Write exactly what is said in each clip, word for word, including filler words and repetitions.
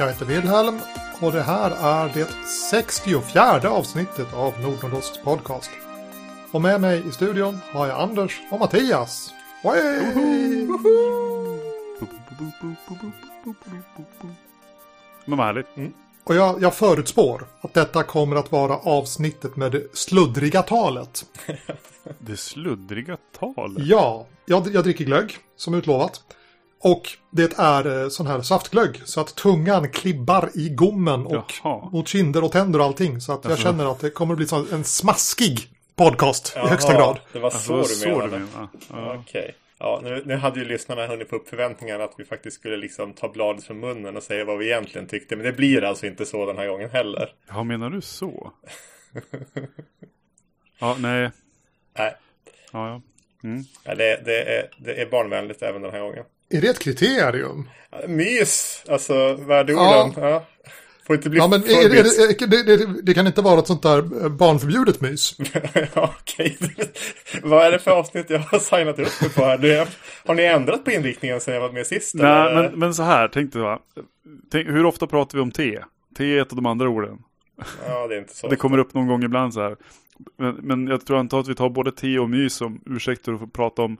Jag heter Wilhelm och det här är det sextiofjärde avsnittet av Nordnordosts podcast. Och med mig i studion har jag Anders och Mattias. Men vad härligt. Mm. Och jag, jag förutspår att detta kommer att vara avsnittet med det sluddriga talet. Det sluddriga talet? Ja, jag, jag dricker glögg som utlovat. Och det är sån här saftglögg så att tungan klibbar i gommen och Jaha. mot kinder och tänder och allting. Så att jag känner att det kommer att bli en smaskig podcast Jaha, i högsta grad. Det var så, alltså, du, menade. så du menade. Ja. Okej. Ja, nu, nu hade ju lyssnarna hunnit på upp förväntningarna att vi faktiskt skulle liksom ta bladet från munnen och säga vad vi egentligen tyckte. Men det blir alltså inte så den här gången heller. Ja, menar du så? ja, nej. Nej. Ja, ja. Mm. ja det, det, är, det är barnvänligt även den här gången. Är det ett kriterium? Mys, alltså värdeorden. Ja. Ja. Får inte bli ja, men är, är, det, det, det kan inte vara ett sånt där barnförbjudet mys. ja, okej. Vad är det för avsnitt jag har signat upp mig på här? Du, har ni ändrat på inriktningen sen jag var med sist? Nej, men, men så här tänkte jag. Tänk, hur ofta pratar vi om te? Te är ett av de andra orden. Ja, det är inte så. Det kommer upp någon gång ibland så här. Men, men jag tror inte att vi tar både te och mys som ursäkter att få prata om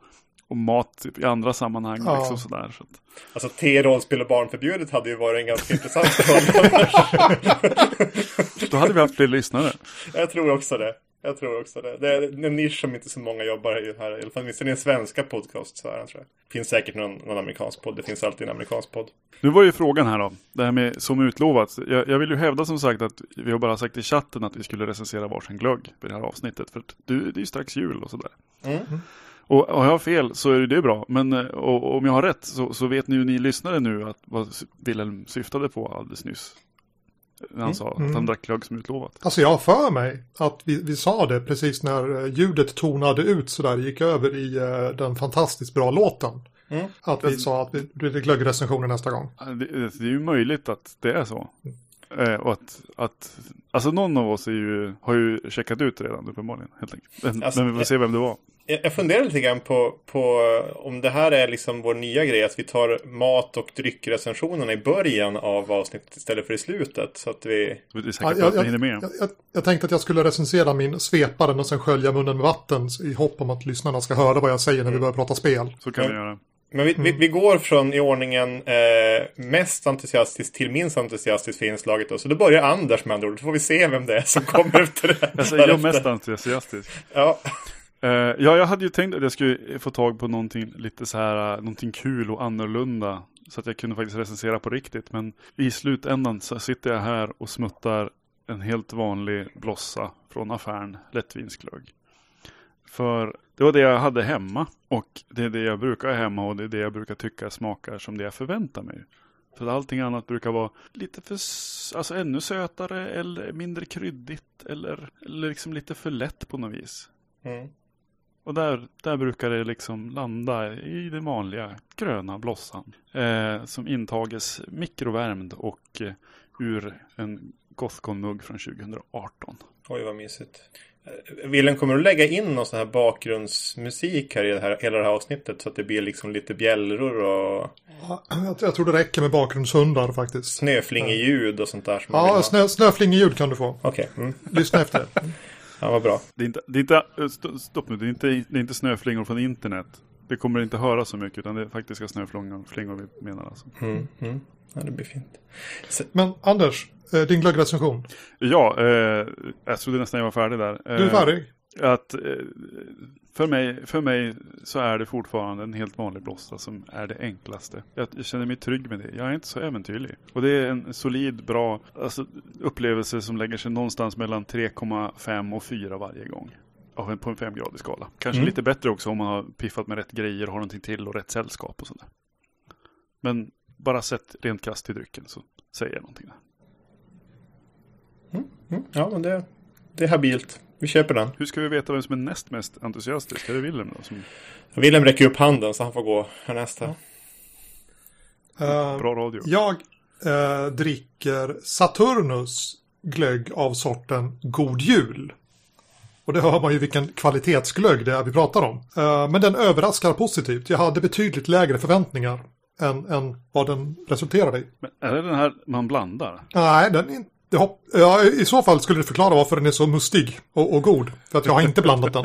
och mat i andra sammanhang ja. liksom sådär. Så att... Alltså T-rollspel och barnförbjudet hade ju varit en ganska intressant roll. Då hade vi haft fler lyssnare. Jag tror också det. Jag tror också det. Det är en nisch som inte så många jobbar i här. I alla fall minst det är en svenska podcast så här, tror jag. Finns säkert någon, någon amerikansk podd. Det finns alltid en amerikansk podd. Nu var ju frågan här då. Det här med som utlovat. Jag, jag vill ju hävda som sagt att vi har bara sagt i chatten att vi skulle recensera varsin glögg i det här avsnittet. För att du, det är ju strax jul och sådär. Mm. Och om jag har fel så är det bra. Men och, och om jag har rätt så, så vet ni ju ni lyssnare nu att vad Wilhelm syftade på alldeles nyss. Han mm. sa att han drack glögg som utlovat. Alltså jag för mig att vi, vi sa det precis när ljudet tonade ut så där gick över i uh, den fantastiskt bra låten. Mm. Att vi det, sa att vi blir glöggrecensioner nästa gång. Det, det är ju möjligt att det är så. Mm. Eh, och att, att alltså någon av oss är ju, har ju checkat ut redan uppenbarligen helt enkelt. Alltså, men vi får se vem det var. Jag funderar lite grann på, på om det här är liksom vår nya grej att vi tar mat- och dryckrecensionerna i början av avsnittet istället för i slutet. Så att vi... Ja, jag, jag, hinner med. Jag, jag, jag tänkte att jag skulle recensera min sveparen och sen skölja munnen med vatten i hopp om att lyssnarna ska höra vad jag säger när vi börjar prata spel. Så kan vi göra. Men vi, mm. vi, vi går från i ordningen eh, mest entusiastiskt till minst entusiastiskt för inslaget. Då. Så då börjar Anders med andra ord. Då får vi se vem det är som kommer efter det. Jag säger jag mest entusiastisk. Ja. Uh, ja, jag hade ju tänkt att jag skulle få tag på någonting lite så här, någonting kul och annorlunda så att jag kunde faktiskt recensera på riktigt. Men i slutändan så sitter jag här och smuttar en helt vanlig blossa från affären lättvinsglögg. För det var det jag hade hemma och det är det jag brukar ha hemma och det är det jag brukar tycka smakar som det jag förväntar mig. För allting annat brukar vara lite för, alltså ännu sötare eller mindre kryddigt eller, eller liksom lite för lätt på något vis. Mm. Och där, där brukar det liksom landa i den vanliga gröna blossan. Eh, som intages mikrovärmd och eh, ur en Gothcon-mugg från tjugo arton. Oj vad mysigt. Willen, kommer du lägga in någon sån här bakgrundsmusik här i det här, hela det här avsnittet så att det blir liksom lite bjällror och... Ja, jag, jag tror det räcker med bakgrundshundar faktiskt. Snöflingeljud och sånt där. Som ja, snö, snöflingeljud kan du få. Okej. Okay. Mm. Lyssna efter. Ja, vad bra. Det är inte, det är inte, stopp nu, det är inte, det är inte snöflingor från internet. Det kommer inte höra så mycket utan det är faktiska snöflingor flingor vi menar alltså. Mm, mm. Ja, det blir fint. Så, men Anders, din glöggrecension. Ja, eh, jag trodde nästan jag var färdig där. Eh, du är färdig? Att, eh, för, mig, för mig så är det fortfarande en helt vanlig blossa som är det enklaste. Jag, jag känner mig trygg med det. Jag är inte så äventyrlig. Och det är en solid, bra alltså, upplevelse som lägger sig någonstans mellan tre komma fem och fyra varje gång. Av en, på en femgradig skala. Kanske mm. lite bättre också om man har piffat med rätt grejer och har någonting till och rätt sällskap och sådär. Men bara sett rent kast i drycken så säger jag någonting där. Mm, mm. Ja, men det, det är habilt. Vi köper den. Hur ska vi veta vem som är näst mest entusiastisk? Är det Wilhelm då? Som... Wilhelm räcker upp handen så han får gå härnäst här. Uh, Bra radio. Jag uh, dricker Saturnus glögg av sorten God Jul. Och det hör man ju vilken kvalitetsglögg det är vi pratar om. Uh, men den överraskar positivt. Jag hade betydligt lägre förväntningar än, än vad den resulterade i. Men är det den här man blandar? Nej, den är inte. Hopp, ja, i så fall skulle det förklara varför den är så mustig och, och god. För att jag har inte blandat den.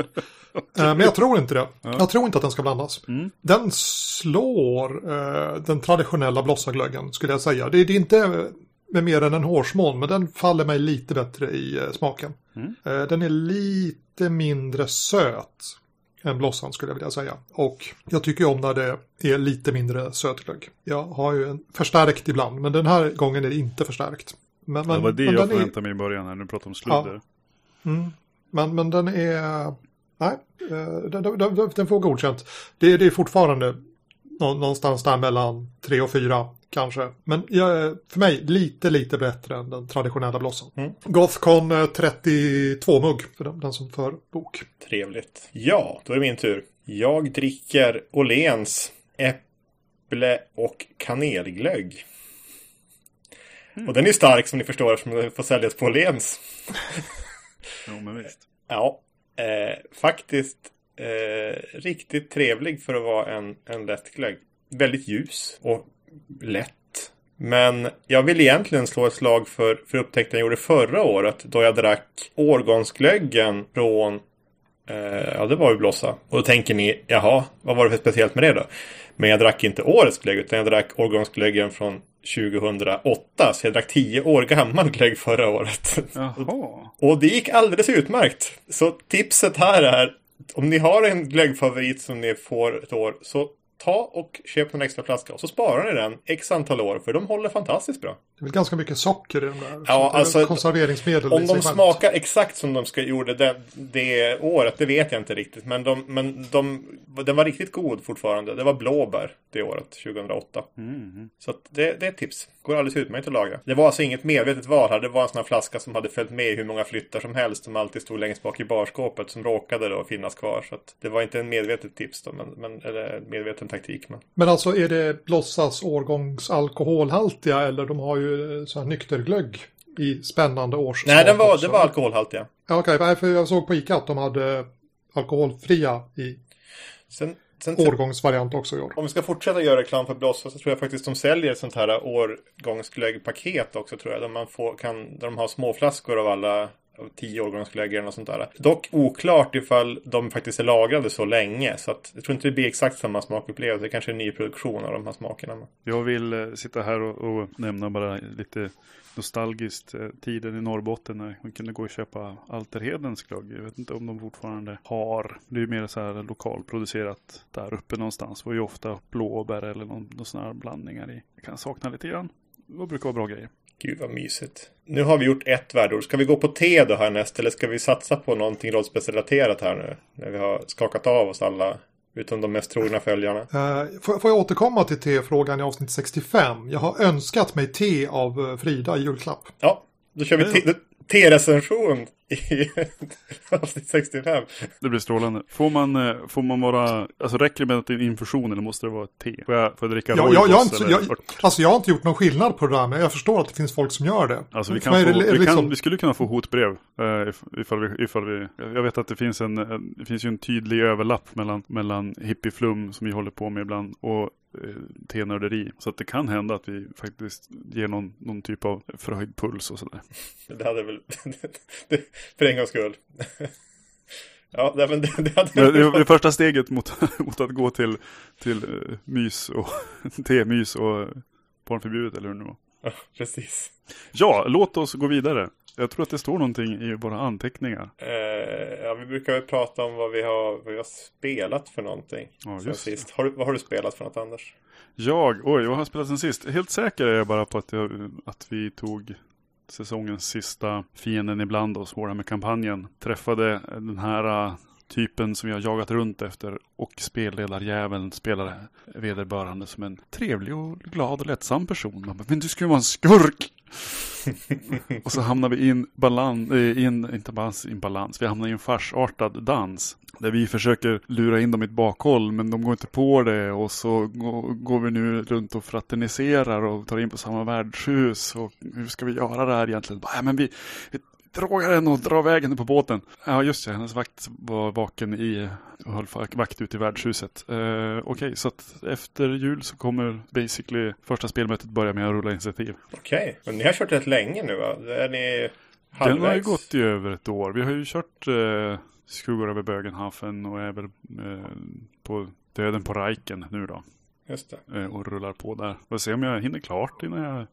Men jag tror inte det. Ja. Jag tror inte att den ska blandas. Mm. Den slår eh, den traditionella blossaglöggen, skulle jag säga. Det, det är inte med mer än en hårsmån, men den faller mig lite bättre i eh, smaken. Mm. Eh, den är lite mindre söt än blossan, skulle jag vilja säga. Och jag tycker om när det är lite mindre sötglögg. Jag har ju en förstärkt ibland, men den här gången är det inte förstärkt. Men, men, det var det jag förväntade är... mig i början när du pratade om sludder. Ja. Mm. Men, men den är... Nej, den, den, den får godkänt. Det, det är fortfarande någonstans där mellan tre och fyra kanske. Men jag, för mig lite, lite bättre än den traditionella blossan. Mm. Gothcon trettiotvå mugg för den, den som för bok. Trevligt. Ja, då är det min tur. Jag dricker Åhléns äpple- och kanelglögg. Mm. Och den är stark som ni förstår eftersom den får säljas på Åhléns. Jo, men visst. Ja, eh, faktiskt eh, riktigt trevlig för att vara en, en lätt glögg. Väldigt ljus och lätt. Men jag vill egentligen slå ett slag för, för upptäckten jag gjorde förra året. Då jag drack årgångsglöggen från, eh, ja det var ju Blossa. Och då tänker ni, jaha, vad var det för speciellt med det då? Men jag drack inte årets glögg utan jag drack årgångsglöggen från tjugohundraåtta, så jag drack tio år gammal glögg förra året. Jaha. Och det gick alldeles utmärkt. Så tipset här är, om ni har en glöggfavorit som ni får ett år, så ta och köp en extra flaska och så sparar ni den x antal år, för de håller fantastiskt bra. Det är ganska mycket socker i de där. Ja, alltså, konserveringsmedel. Om de smakar exakt som de ska gjorde det, det året, det vet jag inte riktigt. Men, de, men de, den var riktigt god fortfarande. Det var blåbär det året, tjugohundraåtta. Mm. Så att det, det är ett tips. Går alldeles utmärkt att laga. Det var alltså inget medvetet val här. Det var en sån här flaska som hade följt med hur många flyttar som helst, som alltid stod längst bak i barskåpet, som råkade då finnas kvar. Så att det var inte en medvetet tips då, men, men, eller medveten taktik. Men, men alltså är det Blossas årgångs alkoholhaltiga, eller de har ju så här nykterglögg i spännande års. Nej, den var, det var alkoholhaltig. Ja, ja okej, okay, för jag såg på ICA att de hade alkoholfria i sen, sen, årgångsvariant också i år. Om vi ska fortsätta göra reklam för Blossa så tror jag faktiskt de säljer sånt här årgångsglöggpaket också, tror jag. Där man får, kan, där de har småflaskor av alla tio årgångsglöggar och sånt där. Dock oklart ifall de faktiskt är lagrade så länge, så att jag tror inte det blir exakt samma smakupplevelse. Det kanske är en ny produktion av de här smakerna. Jag vill eh, sitta här och, och nämna bara lite nostalgiskt eh, tiden i Norrbotten när man kunde gå och köpa Alterhedens glögg. Jag vet inte om de fortfarande har. Det är ju mer så här lokalproducerat där uppe någonstans. Det var ju ofta blåbär eller någon, någon sån här blandningar i. Jag kan sakna lite grann. Det brukar vara bra grejer. Gud vad mysigt. Nu har vi gjort ett värdeord. Ska vi gå på te då härnäst, eller ska vi satsa på någonting rollspelsrelaterat här nu? När vi har skakat av oss alla utom de mest trogna följarna. Uh, får, får jag återkomma till te-frågan i avsnitt sextiofem? Jag har önskat mig te av Frida i julklapp. Ja, då kör vi te- te-recension i avsnitt sextiofem. Det blir strålande. Får man, får man vara... Alltså räcker det med en infusion eller måste det vara te? Får jag, får jag dricka ja, jag, jag, inte, jag, alltså jag har inte gjort någon skillnad på det där, men jag förstår att det finns folk som gör det. Alltså vi, kan få, det, vi, liksom... kan, vi skulle kunna få hotbrev eh, ifall, vi, ifall vi... Jag vet att det finns, en, en, det finns ju en tydlig överlapp mellan, mellan hippieflum som vi håller på med ibland och tenörderi. Så att det kan hända att vi faktiskt ger någon, någon typ av förhöjd puls och sådär. Det hade väl... för en gångs skull. Ja, men det, det hade det, det, det första steget mot, mot att gå till, till uh, mys och temys och pornförbudet eller hur det nu var. Ja, precis. Ja, låt oss gå vidare. Jag tror att det står någonting i våra anteckningar. Eh, ja, vi brukar väl prata om vad vi har, vad vi har spelat för någonting. Ja, just sist. Har, vad har du spelat för något, Anders? Jag? Oj, vad har jag spelat sen sist? Helt säker är jag bara på att, jag, att vi tog säsongens sista fienden ibland och svåra med kampanjen. Träffade den här uh, typen som vi har jagat runt efter och spelledarjäveln spelade vederbörande som en trevlig och glad och lättsam person. Man bara, men du ska ju vara en skurk! Och så hamnar vi in balans, in, inte balans, in balans. Vi hamnar i en farsartad dans där vi försöker lura in dem i ett bakhåll, men de går inte på det. Och så går vi nu runt och fraterniserar och tar in på samma värdshus. Och hur ska vi göra det här egentligen? Bara, ja, men vi, drogar henne och drar vägen på båten. Ja just det, hennes vakt var vaken i, och höll vakt ute i värdshuset. Eh, Okej, okay, så att efter jul så kommer basically första spelmötet börja med att rulla initiativ. Okej, okay. Men ni har kört rätt länge nu va? Är ni halvvägs? Den har ju gått i över ett år. Vi har ju kört eh, Skugor över Bögenhafen och även eh, på Döden på Rajken nu då. Just det. Eh, och rullar på där. Får se om jag hinner klart innan jag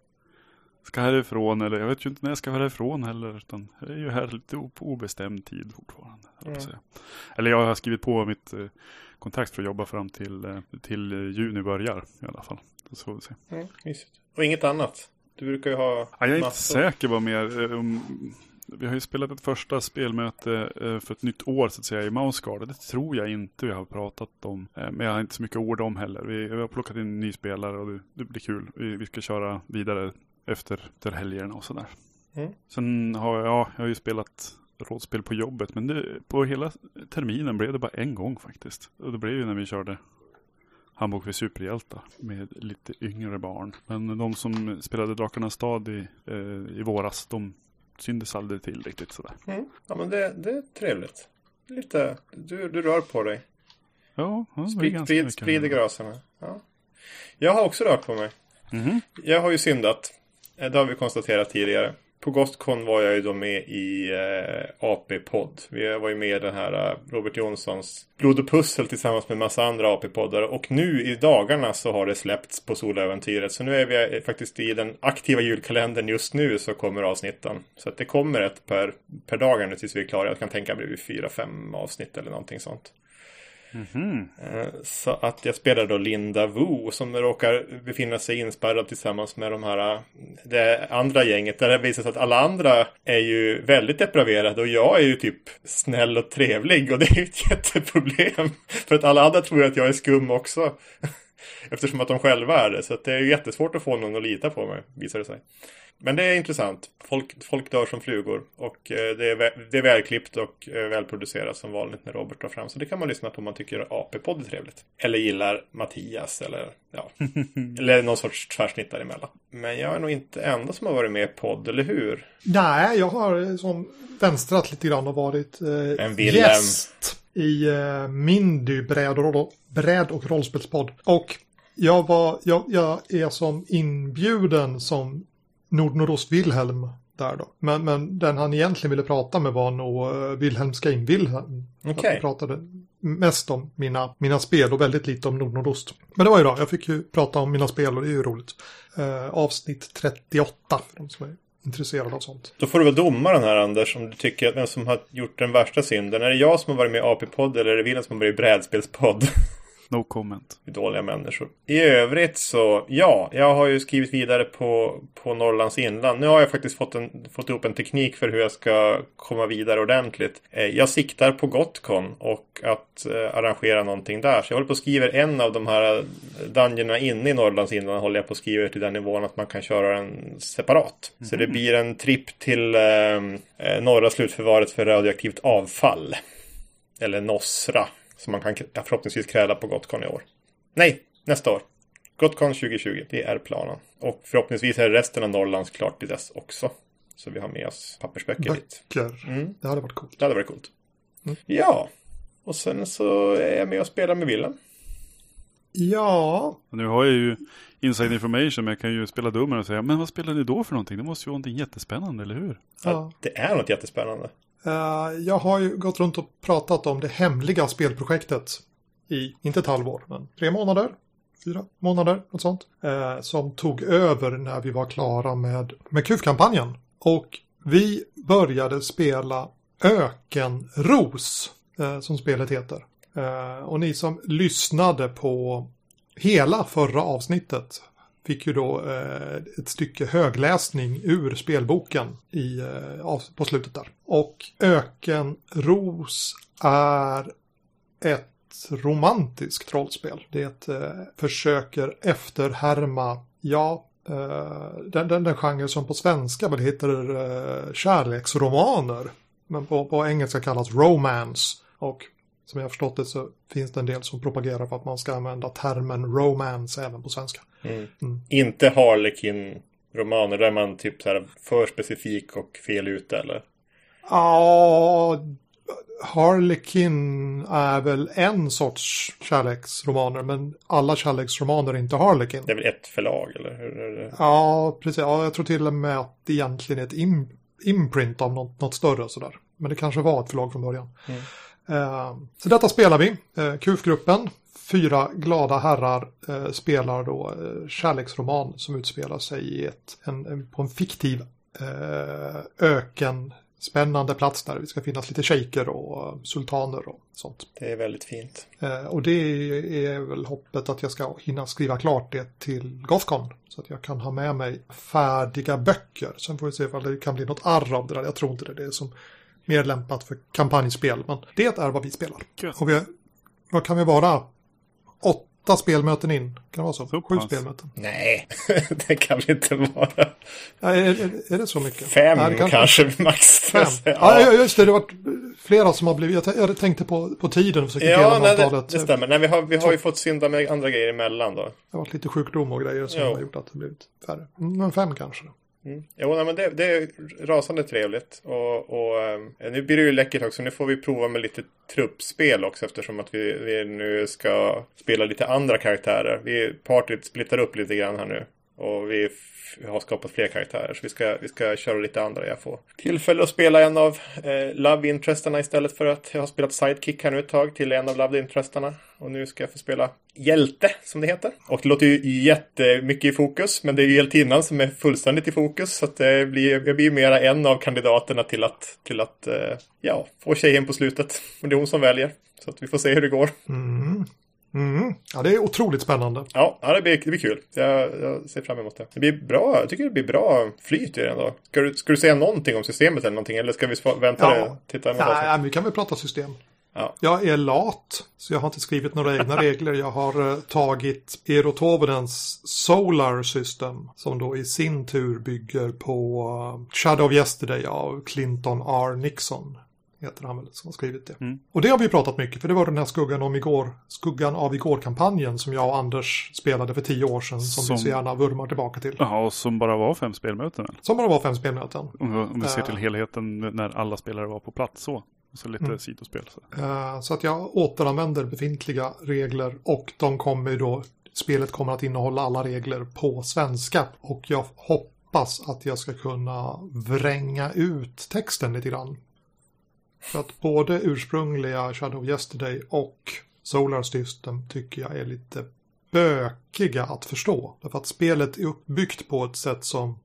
ska härifrån, eller jag vet ju inte när jag ska härifrån heller, utan det är ju här lite på obestämd tid fortfarande. Mm. Eller jag har skrivit på mitt eh, kontrakt för att jobba fram till, eh, till juni börjar i alla fall. Så får vi se. Mm, och inget annat? Du brukar ju ha... Ja, jag är inte säker vad mer... Eh, um, vi har ju spelat ett första spelmöte eh, för ett nytt år så att säga i Mouseguard. Det tror jag inte vi har pratat om. Eh, men jag har inte så mycket ord om heller. Vi, vi har plockat in en ny spelare och det, det blir kul. Vi, vi ska köra vidare efter, efter helgerna och sådär. Mm. Sen har jag, ja, jag har ju spelat rådspel på jobbet. Men det, på hela terminen blev det bara en gång faktiskt. Och det blev ju när vi körde Handbok för superhjältar med lite yngre barn. Men de som spelade Drackarnas stad i, eh, i våras, de syndes aldrig till riktigt sådär. Mm. Ja men det, det är trevligt. Lite, du, du rör på dig. Ja, ja sprid, sprid, sprider graserna. Ja. Jag har också rört på mig. Mm-hmm. Jag har ju syndat. Det har vi konstaterat tidigare. På GhostCon var jag ju då med i eh, A P-podd. Vi var ju med i den här Robert Jonssons Blod och pussel tillsammans med massa andra A P-poddar. Och nu i dagarna så har det släppts på Soläventyret. Så nu är vi faktiskt i den aktiva julkalendern just nu, så kommer avsnitten. Så att det kommer ett per, per dag nu tills vi är klara. Jag kan tänka mig fyra, fem avsnitt eller någonting sånt. Mm-hmm. Så att jag spelar då Linda Wu, som råkar befinna sig inspärrad tillsammans med de här, det andra gänget. Där det visar sig att alla andra är ju väldigt depraverade och jag är ju typ snäll och trevlig. Och det är ju ett jätteproblem, för att alla andra tror att jag är skum också, eftersom att de själva är det. Så att det är ju jättesvårt att få någon att lita på mig, visar det sig. Men det är intressant. Folk, folk dör som flugor. Och eh, det, är vä- det är välklippt och eh, välproducerat som vanligt när Robert tar fram. Så det kan man lyssna på om man tycker A P-podd är trevligt. Eller gillar Mattias. Eller, ja. Eller någon sorts tvärsnitt däremellan. Men jag är nog inte enda som har varit med i podd, eller hur? Nej, jag har som vänstrat lite grann och varit eh, en gäst i eh, Mindy bräd och, bräd och rollspelspodd. Och jag, var, jag, jag är som inbjuden som... Nordnordost Wilhelm där då. Men, men den han egentligen ville prata med var nog uh, Wilhelms Game Wilhelm. Okay. Jag pratade mest om mina, mina spel och väldigt lite om Nordnordost. Men det var ju då, jag fick ju prata om mina spel och det är ju roligt. Uh, avsnitt trettioåtta för de som är intresserade av sånt. Då får du väl doma den här, Anders, om du tycker att vem som har gjort den värsta synden. Är det jag som har varit med i A P-podd eller är det Wilhelm som har varit i brädspelspodd? No comment. Dåliga människor. I övrigt så, ja, jag har ju skrivit vidare på, på Norrlands inland. Nu har jag faktiskt fått, en, fått upp en teknik för hur jag ska komma vidare ordentligt. Jag siktar på Gothcon och att eh, arrangera någonting där. Så jag håller på att skriva en av de här dungeonerna inne i Norrlands inland. Håller jag på att skriva till den nivån att man kan köra den separat. Mm. Så det blir en trip till eh, norra slutförvaret för radioaktivt avfall. Eller NOSRA. Som man kan förhoppningsvis kräla på Gothcon i år. Nej, nästa år. Gothcon tjugo tjugo, det är planen. Och förhoppningsvis är resten av Norrlands klart till dess också. Så vi har med oss pappersböcker dit. Mm. Det hade varit coolt. Det hade varit coolt. Mm. Ja, och sen så är jag med och spelar med Willen. Ja. Nu har jag ju inside information, men jag kan ju spela dummer och säga, men vad spelar ni då för någonting? Det måste ju vara någonting jättespännande, eller hur? Ja, ja det är något jättespännande. Uh, jag har ju gått runt och pratat om det hemliga spelprojektet i, inte ett halvår, men tre månader, fyra månader, något sånt. Uh, som tog över när vi var klara med, med Kuf-kampanjen. Och vi började spela Ökenros, uh, som spelet heter. Uh, och ni som lyssnade på hela förra avsnittet fick ju då eh, ett stycke högläsning ur spelboken i, eh, på slutet där. Och Ökenros är ett romantiskt rollspel. Det eh, försöker efterhärma, ja, eh, den, den, den genre som på svenska väl heter eh, kärleksromaner. Men på, på engelska kallas romance. Och som jag har förstått det så finns det en del som propagerar för att man ska använda termen romance även på svenska. Mm. Mm. Inte Harlequin-romaner där man typ så här för specifik och fel ute, eller? Ja, Harlequin är väl en sorts kärleksromaner, men alla kärleksromaner är inte Harlequin. Det är väl ett förlag, eller hur är det? Ja, precis. Ja, jag tror till och med att det egentligen är ett im- imprint av något, något större sådär. Men det kanske var ett förlag från början. Mm. Eh, så detta spelar vi. Eh, Kuf-gruppen. Fyra glada herrar eh, spelar då eh, kärleksroman som utspelar sig i ett, en, en, på en fiktiv eh, öken. Spännande plats där. Det ska finnas lite shejker och sultaner och sånt. Det är väldigt fint. Eh, och det är väl hoppet att jag ska hinna skriva klart det till Gothcon. Så att jag kan ha med mig färdiga böcker. Sen får vi se om det kan bli något arr av det där. Jag tror inte det. Det är som mer lämpat för kampanjspel. Men det är vad vi spelar. Good. Och vi, vad kan vi vara? Åtta spelmöten in. Kan det vara så? så Sju pass. spelmöten. Nej, det kan vi inte vara. Nej, är, är det så mycket? Fem Nej, kan... kanske max. Fem. Ja. ja, just det. Det har varit flera som har blivit... Jag tänkte på, på tiden. Och ja, nej, det, det stämmer. Nej, vi har, vi har ju fått synda med andra grejer emellan då. Det har varit lite sjukdom och grejer som jo. har gjort att det blivit färre. Men fem kanske. Mm. Jo, nej, men det, det är rasande trevligt och, och eh, nu blir det ju läckert också. Nu får vi prova med lite truppspel också, eftersom att vi, vi nu ska spela lite andra karaktärer. Vi partiet splittar upp lite grann här nu och vi f- har skapat fler karaktärer, så vi ska, vi ska köra lite andra. Jag får tillfälle att spela en av eh, love interesterna istället för att jag har spelat sidekick här nu ett tag till en av love interesterna. Och nu ska jag få spela hjälte, som det heter. Och det låter ju jättemycket i fokus, men det är ju hjältinnan som är fullständigt i fokus. Så att det blir, jag blir mera en av kandidaterna till att, till att ja, få tjejen på slutet. Och det är hon som väljer, så att vi får se hur det går. Mm. Mm. Ja, det är otroligt spännande. Ja, det blir, det blir kul. Jag, jag ser fram emot det. Det blir bra, jag tycker det blir bra flyt i den då. Ska du, ska du säga någonting om systemet eller någonting? Eller ska vi vänta ja. titta ja, vi kan väl prata system. Ja. Jag är lat, så jag har inte skrivit några egna regler. Jag har eh, tagit Eero Tuoinens Solar System, som då i sin tur bygger på uh, Shadow of Yesterday av Clinton R. Nixon, heter han väl, som har skrivit det. Mm. Och det har vi pratat mycket, för det var den här skuggan om igår, skuggan av igår-kampanjen som jag och Anders spelade för tio år sedan, som, som... vi så gärna vurmar tillbaka till. Ja, och som bara var fem spelmöten. Eller? Som bara var fem spelmöten. Om, om vi ser till helheten när alla spelare var på plats så. Och så lite mm. sidospel. Så. Uh, så att jag återanvänder befintliga regler, och de kommer då, spelet kommer att innehålla alla regler på svenska, och jag hoppas att jag ska kunna vränga ut texten lite grann. För att både ursprungliga Shadow of Yesterday och Solar System tycker jag är lite bökiga att förstå. Därför att spelet är uppbyggt på ett sätt som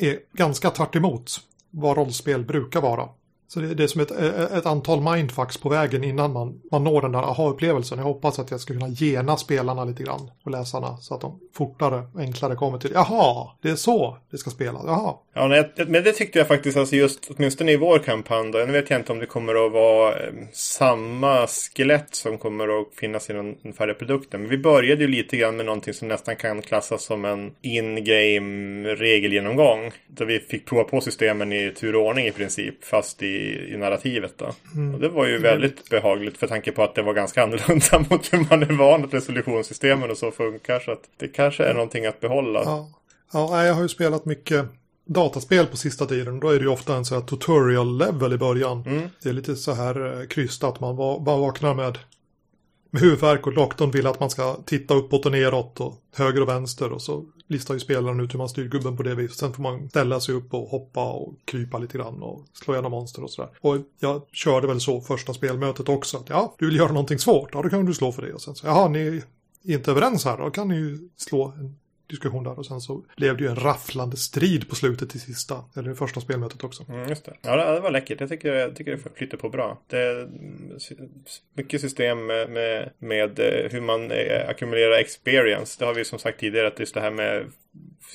är ganska tvärt emot vad rollspel brukar vara. Så det är som ett, ett antal mindfucks på vägen innan man, man når den där aha-upplevelsen. Jag hoppas att jag ska kunna gena spelarna lite grann och läsarna, så att de fortare, enklare kommer till jaha, det är så det ska spelas, jaha. Ja, nej, men det tyckte jag faktiskt, alltså just åtminstone i vår kampanj då. Nu vet jag inte om det kommer att vara eh, samma skelett som kommer att finnas i den färdiga produkten. Men vi började ju lite grann med någonting som nästan kan klassas som en in-game regelgenomgång. Där vi fick prova på systemen i turordning i princip, fast i I, i narrativet då. Mm. Och det var ju väldigt behagligt, för tanke på att det var ganska annorlunda mot hur man är van att resolutionssystemen och så funkar, så att det kanske är någonting att behålla. Ja, ja jag har ju spelat mycket dataspel på sista tiden, då är det ju ofta en så här tutorial level i början. Mm. Det är lite så här krystat, man va- bara vaknar med med huvudvärk och doktorn vill att man ska titta uppåt och neråt och höger och vänster, och så listar ju spelaren ut hur man styr gubben på det viset. Sen får man ställa sig upp och hoppa och krypa lite grann och slå igenom monster och sådär. Och jag körde väl så första spelmötet också, att ja, du vill göra någonting svårt, ja då kan du slå för det. Och sen så, jaha, ni är inte överens här, då kan ni ju slå en diskussion där. Och sen så blev det ju en rafflande strid på slutet i sista, eller det första spelmötet också. Mm, just det. Ja, det var läckert. Jag tycker, jag tycker det flyter på bra. Det är mycket system med, med, med hur man ackumulerar experience. Det har vi som sagt tidigare, att just det här med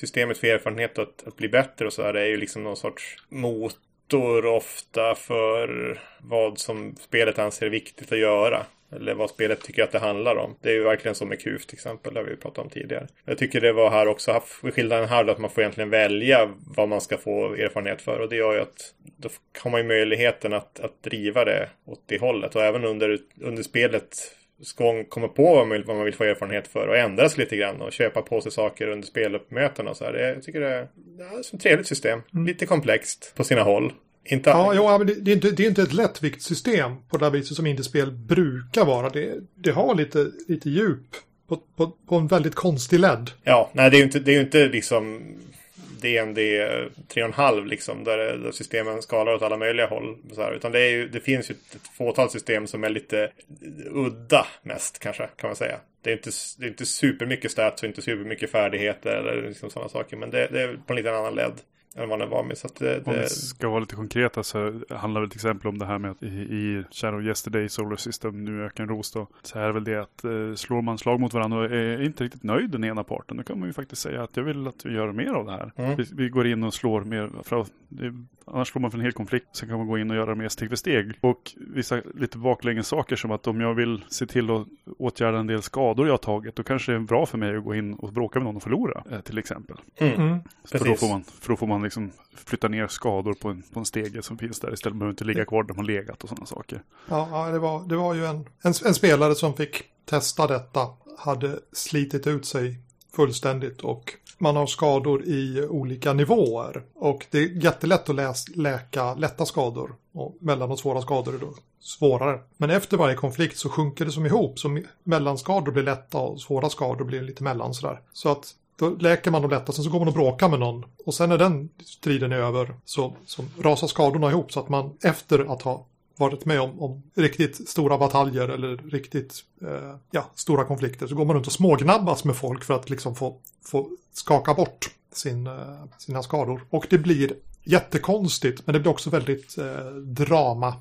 systemet för erfarenhet och att, att bli bättre och så här, det är ju liksom någon sorts motor ofta för vad som spelet anser är viktigt att göra. Eller vad spelet tycker att det handlar om. Det är ju verkligen som med Kuf till exempel, där vi pratade om tidigare. Jag tycker det var här också, skillnaden här att man får egentligen välja vad man ska få erfarenhet för. Och det gör ju att då har man ju möjligheten att, att driva det åt det hållet. Och även under, under spelet ska komma på vad man, vill, vad man vill få erfarenhet för, och ändras lite grann och köpa på sig saker under speluppmöten och så här. Det, jag tycker det är, det är ett trevligt system. Mm. Lite komplext på sina håll. Inte ja, ja men det, det, är inte, det är inte ett lättviktssystem på det här viset som indiespel brukar vara. Det, det har lite, lite djup på, på, på en väldigt konstig led. Ja, nej det är ju inte, det är inte liksom D N D tre komma fem liksom, där, där systemen skalar åt alla möjliga håll. Så här. Utan det, är ju, det finns ju ett fåtal system som är lite udda mest kanske, kan man säga. Det är inte, det är inte supermycket stats och inte supermycket färdigheter eller liksom sådana saker. Men det, det är på en liten annan led. Än vad den var med. Så att det, om vi ska vara lite konkreta så handlar det till exempel om det här med att i, i Shadow of Yesterday, Solar System, nu Ökenros då, så här är väl det att eh, slår man slag mot varandra och är inte riktigt nöjd den ena parten, då kan man ju faktiskt säga att jag vill att vi gör mer av det här. Mm. Vi, vi går in och slår mer, för, annars slår man för en hel konflikt, sen kan man gå in och göra mer steg för steg. Och vissa lite baklänges saker som att om jag vill se till att åtgärda en del skador jag har tagit, då kanske det är bra för mig att gå in och bråka med någon och förlora, eh, till exempel. Mm. Mm. För, då får man, för då får man liksom flytta ner skador på en, på en stege som finns där, istället för att inte ligga kvar där man legat och sådana saker. Ja, ja det, var, det var ju en, en, en spelare som fick testa detta, hade slitit ut sig fullständigt och man har skador i olika nivåer och det är jättelätt att läs, läka lätta skador och mellan och svåra skador är då svårare. Men efter varje konflikt så sjunker det som ihop, så mellanskador blir lätta och svåra skador blir lite mellan sådär. Så att då läker man dem lätt och sen så går man och bråkar med någon. Och sen när den striden är över så, så rasar skadorna ihop. Så att man efter att ha varit med om, om riktigt stora bataljer eller riktigt eh, ja, stora konflikter så går man runt och smågnabbas med folk för att liksom få, få skaka bort sin, eh, sina skador. Och det blir jättekonstigt, men det blir också väldigt eh, drama.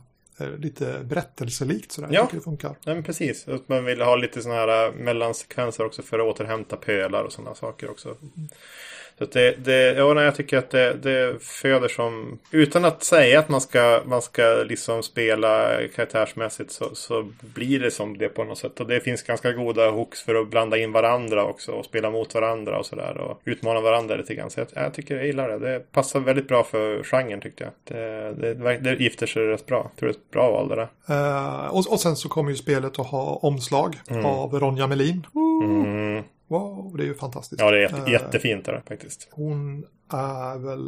Lite berättelselikt sådär. Ja, det funkar. Ja men precis. Att man vill ha lite sådana här mellansekvenser också för att återhämta pölar och sådana saker också. Mm. Så att det, det, ja, jag tycker att det, det föder som, utan att säga att man ska, man ska liksom spela karaktärsmässigt så, så blir det som det på något sätt. Och det finns ganska goda hooks för att blanda in varandra också och spela mot varandra och sådär och utmana varandra lite grann. Så jag, jag tycker jag gillar det. Det passar väldigt bra för genren tyckte jag. Det, det, det gifter sig rätt bra. Jag tror det är ett bra val det där. Uh, och, och sen så kommer ju spelet att ha omslag mm. av Ronja Melin. Mm. Wow, det är ju fantastiskt. Ja, det är jätte, jättefint där faktiskt. Hon är väl,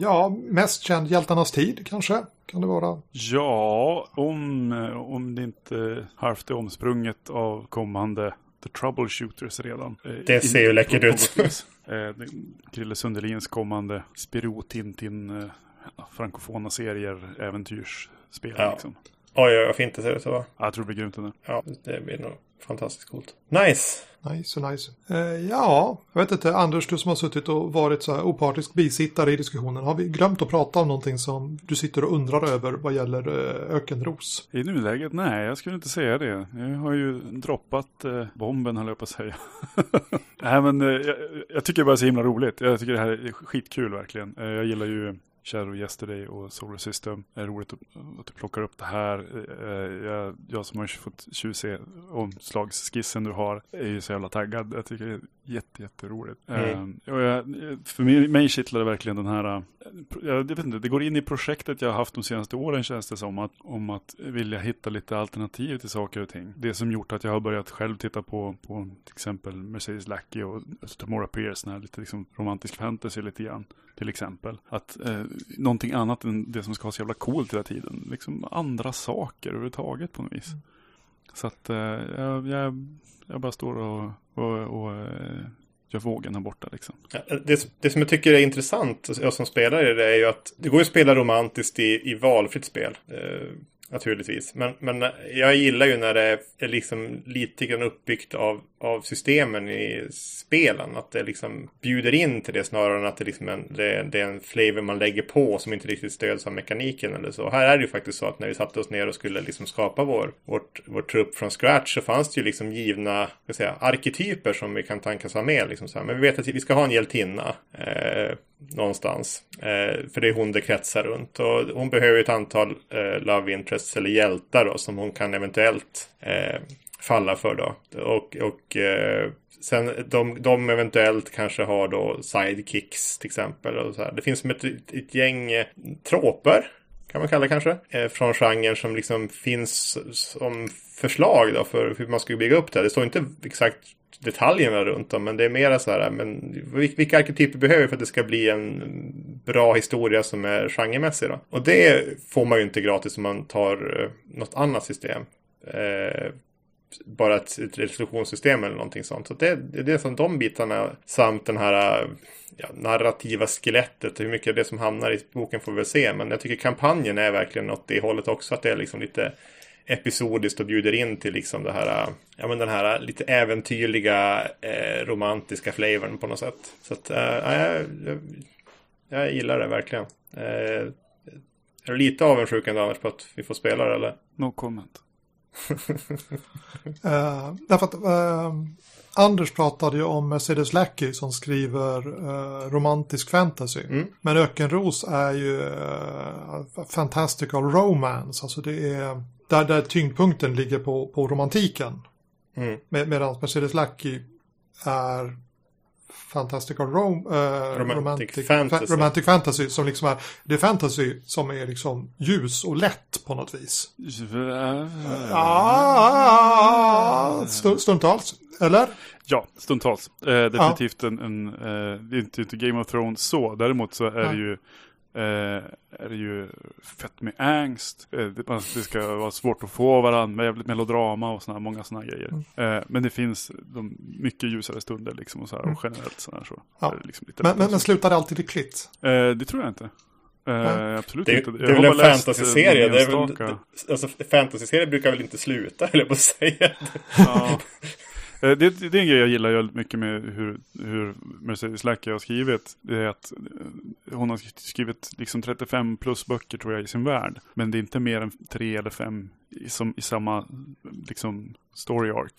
ja, mest känd Hjältarnas tid kanske, kan det vara. Ja, om, om det inte halvt är omsprunget av kommande The Troubleshooters redan. Det ser ju läckert ut. Krille Sundelins kommande Spiro, Tintin, frankofona serier, äventyrsspel ja. Liksom. Oj, vad fint det ser ut så va? Ja, jag tror det blir grymt nu. Ja, det blir nog fantastiskt coolt. Nice! Nice, nice. Eh, ja, jag vet inte, Anders, du som har suttit och varit så här opartisk bisittare i diskussionen. Har vi glömt att prata om någonting som du sitter och undrar över vad gäller eh, Ökenros? I nuläget? Nej, jag skulle inte säga det. Jag har ju droppat eh, bomben, höll jag på att säga. Nej, men eh, jag, jag tycker det bara är så himla roligt. Jag tycker det här är skitkul, verkligen. Eh, jag gillar ju Shadow of Yesterday och Solar System. Det är roligt att du plockar upp det här. Jag, jag som har fått tjusig omslagsskissen du har är ju så jävla taggad. Jag tycker det är jätte, jätteroligt. Mm. Jag, för mig, mig kittlade verkligen den här... Jag vet inte, det går in i projektet jag har haft de senaste åren, känns det som. Att, om att vilja hitta lite alternativ till saker och ting. Det som gjort att jag har börjat själv titta på, på till exempel Mercedes Lackey och Tamora Pierce, här lite liksom romantisk fantasy lite grann. Till exempel. Att eh, någonting annat än det som ska vara så jävla coolt hela tiden. Liksom andra saker överhuvudtaget på något vis. Mm. Så att eh, jag, jag, jag bara står och, och, och eh, gör vågen här borta liksom. Ja, det, det som jag tycker är intressant, jag som spelare, det är ju att det går ju att spela romantiskt i, i valfritt spel. Eh, naturligtvis. Men, men jag gillar ju när det är liksom lite grann uppbyggt av, av systemen i spelen. Att det liksom bjuder in till det snarare än att det, liksom en, det, det är en flavor man lägger på som inte riktigt stöds av mekaniken eller så. Här är det ju faktiskt så att när vi satte oss ner och skulle liksom skapa vår, vårt, vår trupp från scratch så fanns det ju liksom givna ska säga, arketyper som vi kan tankas ha med. Liksom så här. Men vi vet att vi ska ha en hjältinna. Eh, någonstans. Eh, för det är hon det kretsar runt. Och hon behöver ett antal eh, love interests eller hjältar då, som hon kan eventuellt eh, falla för då. Och, och eh, sen de, de eventuellt kanske har då sidekicks till exempel. Och så här. Det finns som ett, ett gäng eh, tråper kan man kalla det kanske. Eh, från genren som liksom finns som förslag då för hur man ska bygga upp det. Det står inte exakt detaljerna runt om, men det är mer så här, men vilka arketyper behöver vi för att det ska bli en bra historia som är genremässig då? Och det får man ju inte gratis om man tar något annat system. Eh, bara ett, ett resolutionssystem eller någonting sånt. Så det, det är det som de bitarna samt den här ja, narrativa skelettet, hur mycket det som hamnar i boken får vi väl se, men jag tycker kampanjen är verkligen åt det hållet också, att det är liksom lite episodiskt och bjuder in till liksom det här, ja, men den här lite äventyrliga eh, romantiska flavorn på något sätt. Så att eh, jag, jag, jag gillar det verkligen. Eh, är du lite avundsjukande Anders på att vi får spela det, eller? No comment. uh, därför att uh, Anders pratade ju om Mercedes Lackey som skriver uh, romantisk fantasy. Mm. Men Ökenros är ju uh, fantastical romance. Alltså det är där, där tyngdpunkten ligger på, på romantiken. Mm. Med, medan Mercedes Lackey är fantastical rom, uh, romantic, romantic, fantasy. Fa- romantic fantasy som liksom är, det är fantasy som är liksom ljus och lätt på något vis. Ah, st- stundtals, eller? Ja, stundtals. Eh, definitivt ah. en, en eh, det är inte, inte Game of Thrones så, däremot så är ah. det ju Eh, är det ju fett med angst, eh, det, det ska vara svårt att få varandra, jävligt melodrama och såna, många sådana grejer, eh, men det finns de mycket ljusare stunder liksom och, så här, och generellt sådär så. Ja. Liksom lite men, men, men slutar det alltid i klitt? Eh, det tror jag inte. Uh, absolut det, inte. Det är väl en fantasy-serie. Det är väl, alltså, fantasy-serier brukar väl inte sluta, eller på att säga. Ja. Det, det, det är en grej jag gillar väldigt mycket med hur, hur Mercedes Lackey har skrivit. Det är att hon har skrivit liksom trettiofem plus böcker tror jag i sin värld. Men det är inte mer än tre eller fem i, som, i samma liksom, story arc.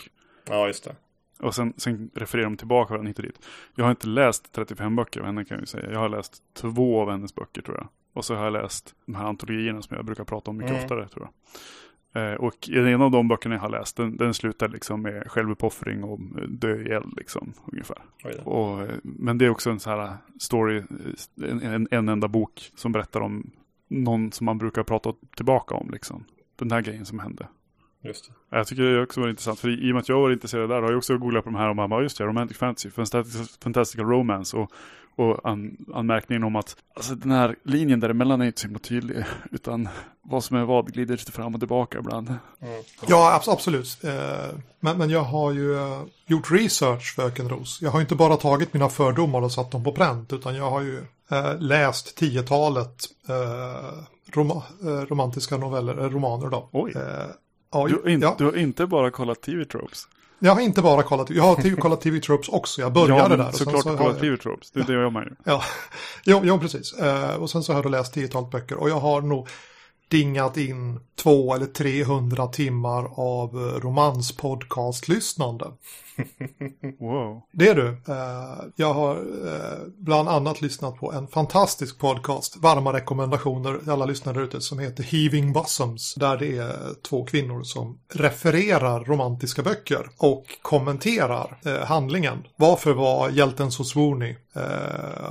Ja, just det. Och sen, sen refererar de tillbaka och han hittar dit. Jag har inte läst trettiofem böcker av henne kan jag ju säga. Jag har läst två av hennes böcker tror jag. Och så har jag läst de här antologierna som jag brukar prata om mycket mm. oftare tror jag. Och en av de böckerna jag har läst, den, den slutar liksom med självuppoffring och dö ihjäl liksom, ungefär. Och, men det är också en så här story, en, en enda bok som berättar om någon som man brukar prata tillbaka om liksom. Den här grejen som hände. Just det. Jag tycker det också var intressant, för i och med att jag var intresserad där har jag också googlat på de här och man bara, just det, romantic fantasy, fantastical romance och, och an, anmärkningen om att alltså, den här linjen däremellan är inte så himla tydlig utan vad som är vad glider lite fram och tillbaka ibland. Mm. Ja, absolut. Men, men jag har ju gjort research för Ökenros. Jag har inte bara tagit mina fördomar och satt dem på pränt utan jag har ju läst tiotalet rom- romantiska noveller, romaner då. Oj. Ja, du, in, ja. du har inte bara kollat T V-tropes? Jag har inte bara kollat, jag har kollat T V-tropes också, jag började ja, men där. Såklart så kollat T V-tropes, det är det jag gör ju. Ja, jo, jo, precis. Och sen så har jag läst tiotalet böcker och jag har nog dingat in två eller trehundra timmar av romanspodcast-lyssnande. Wow. Det är du. Jag har bland annat lyssnat på en fantastisk podcast, varma rekommendationer till alla lyssnare ute, som heter Heaving Bosoms, där det är två kvinnor som refererar romantiska böcker och kommenterar handlingen. Varför var hjälten så svårnig?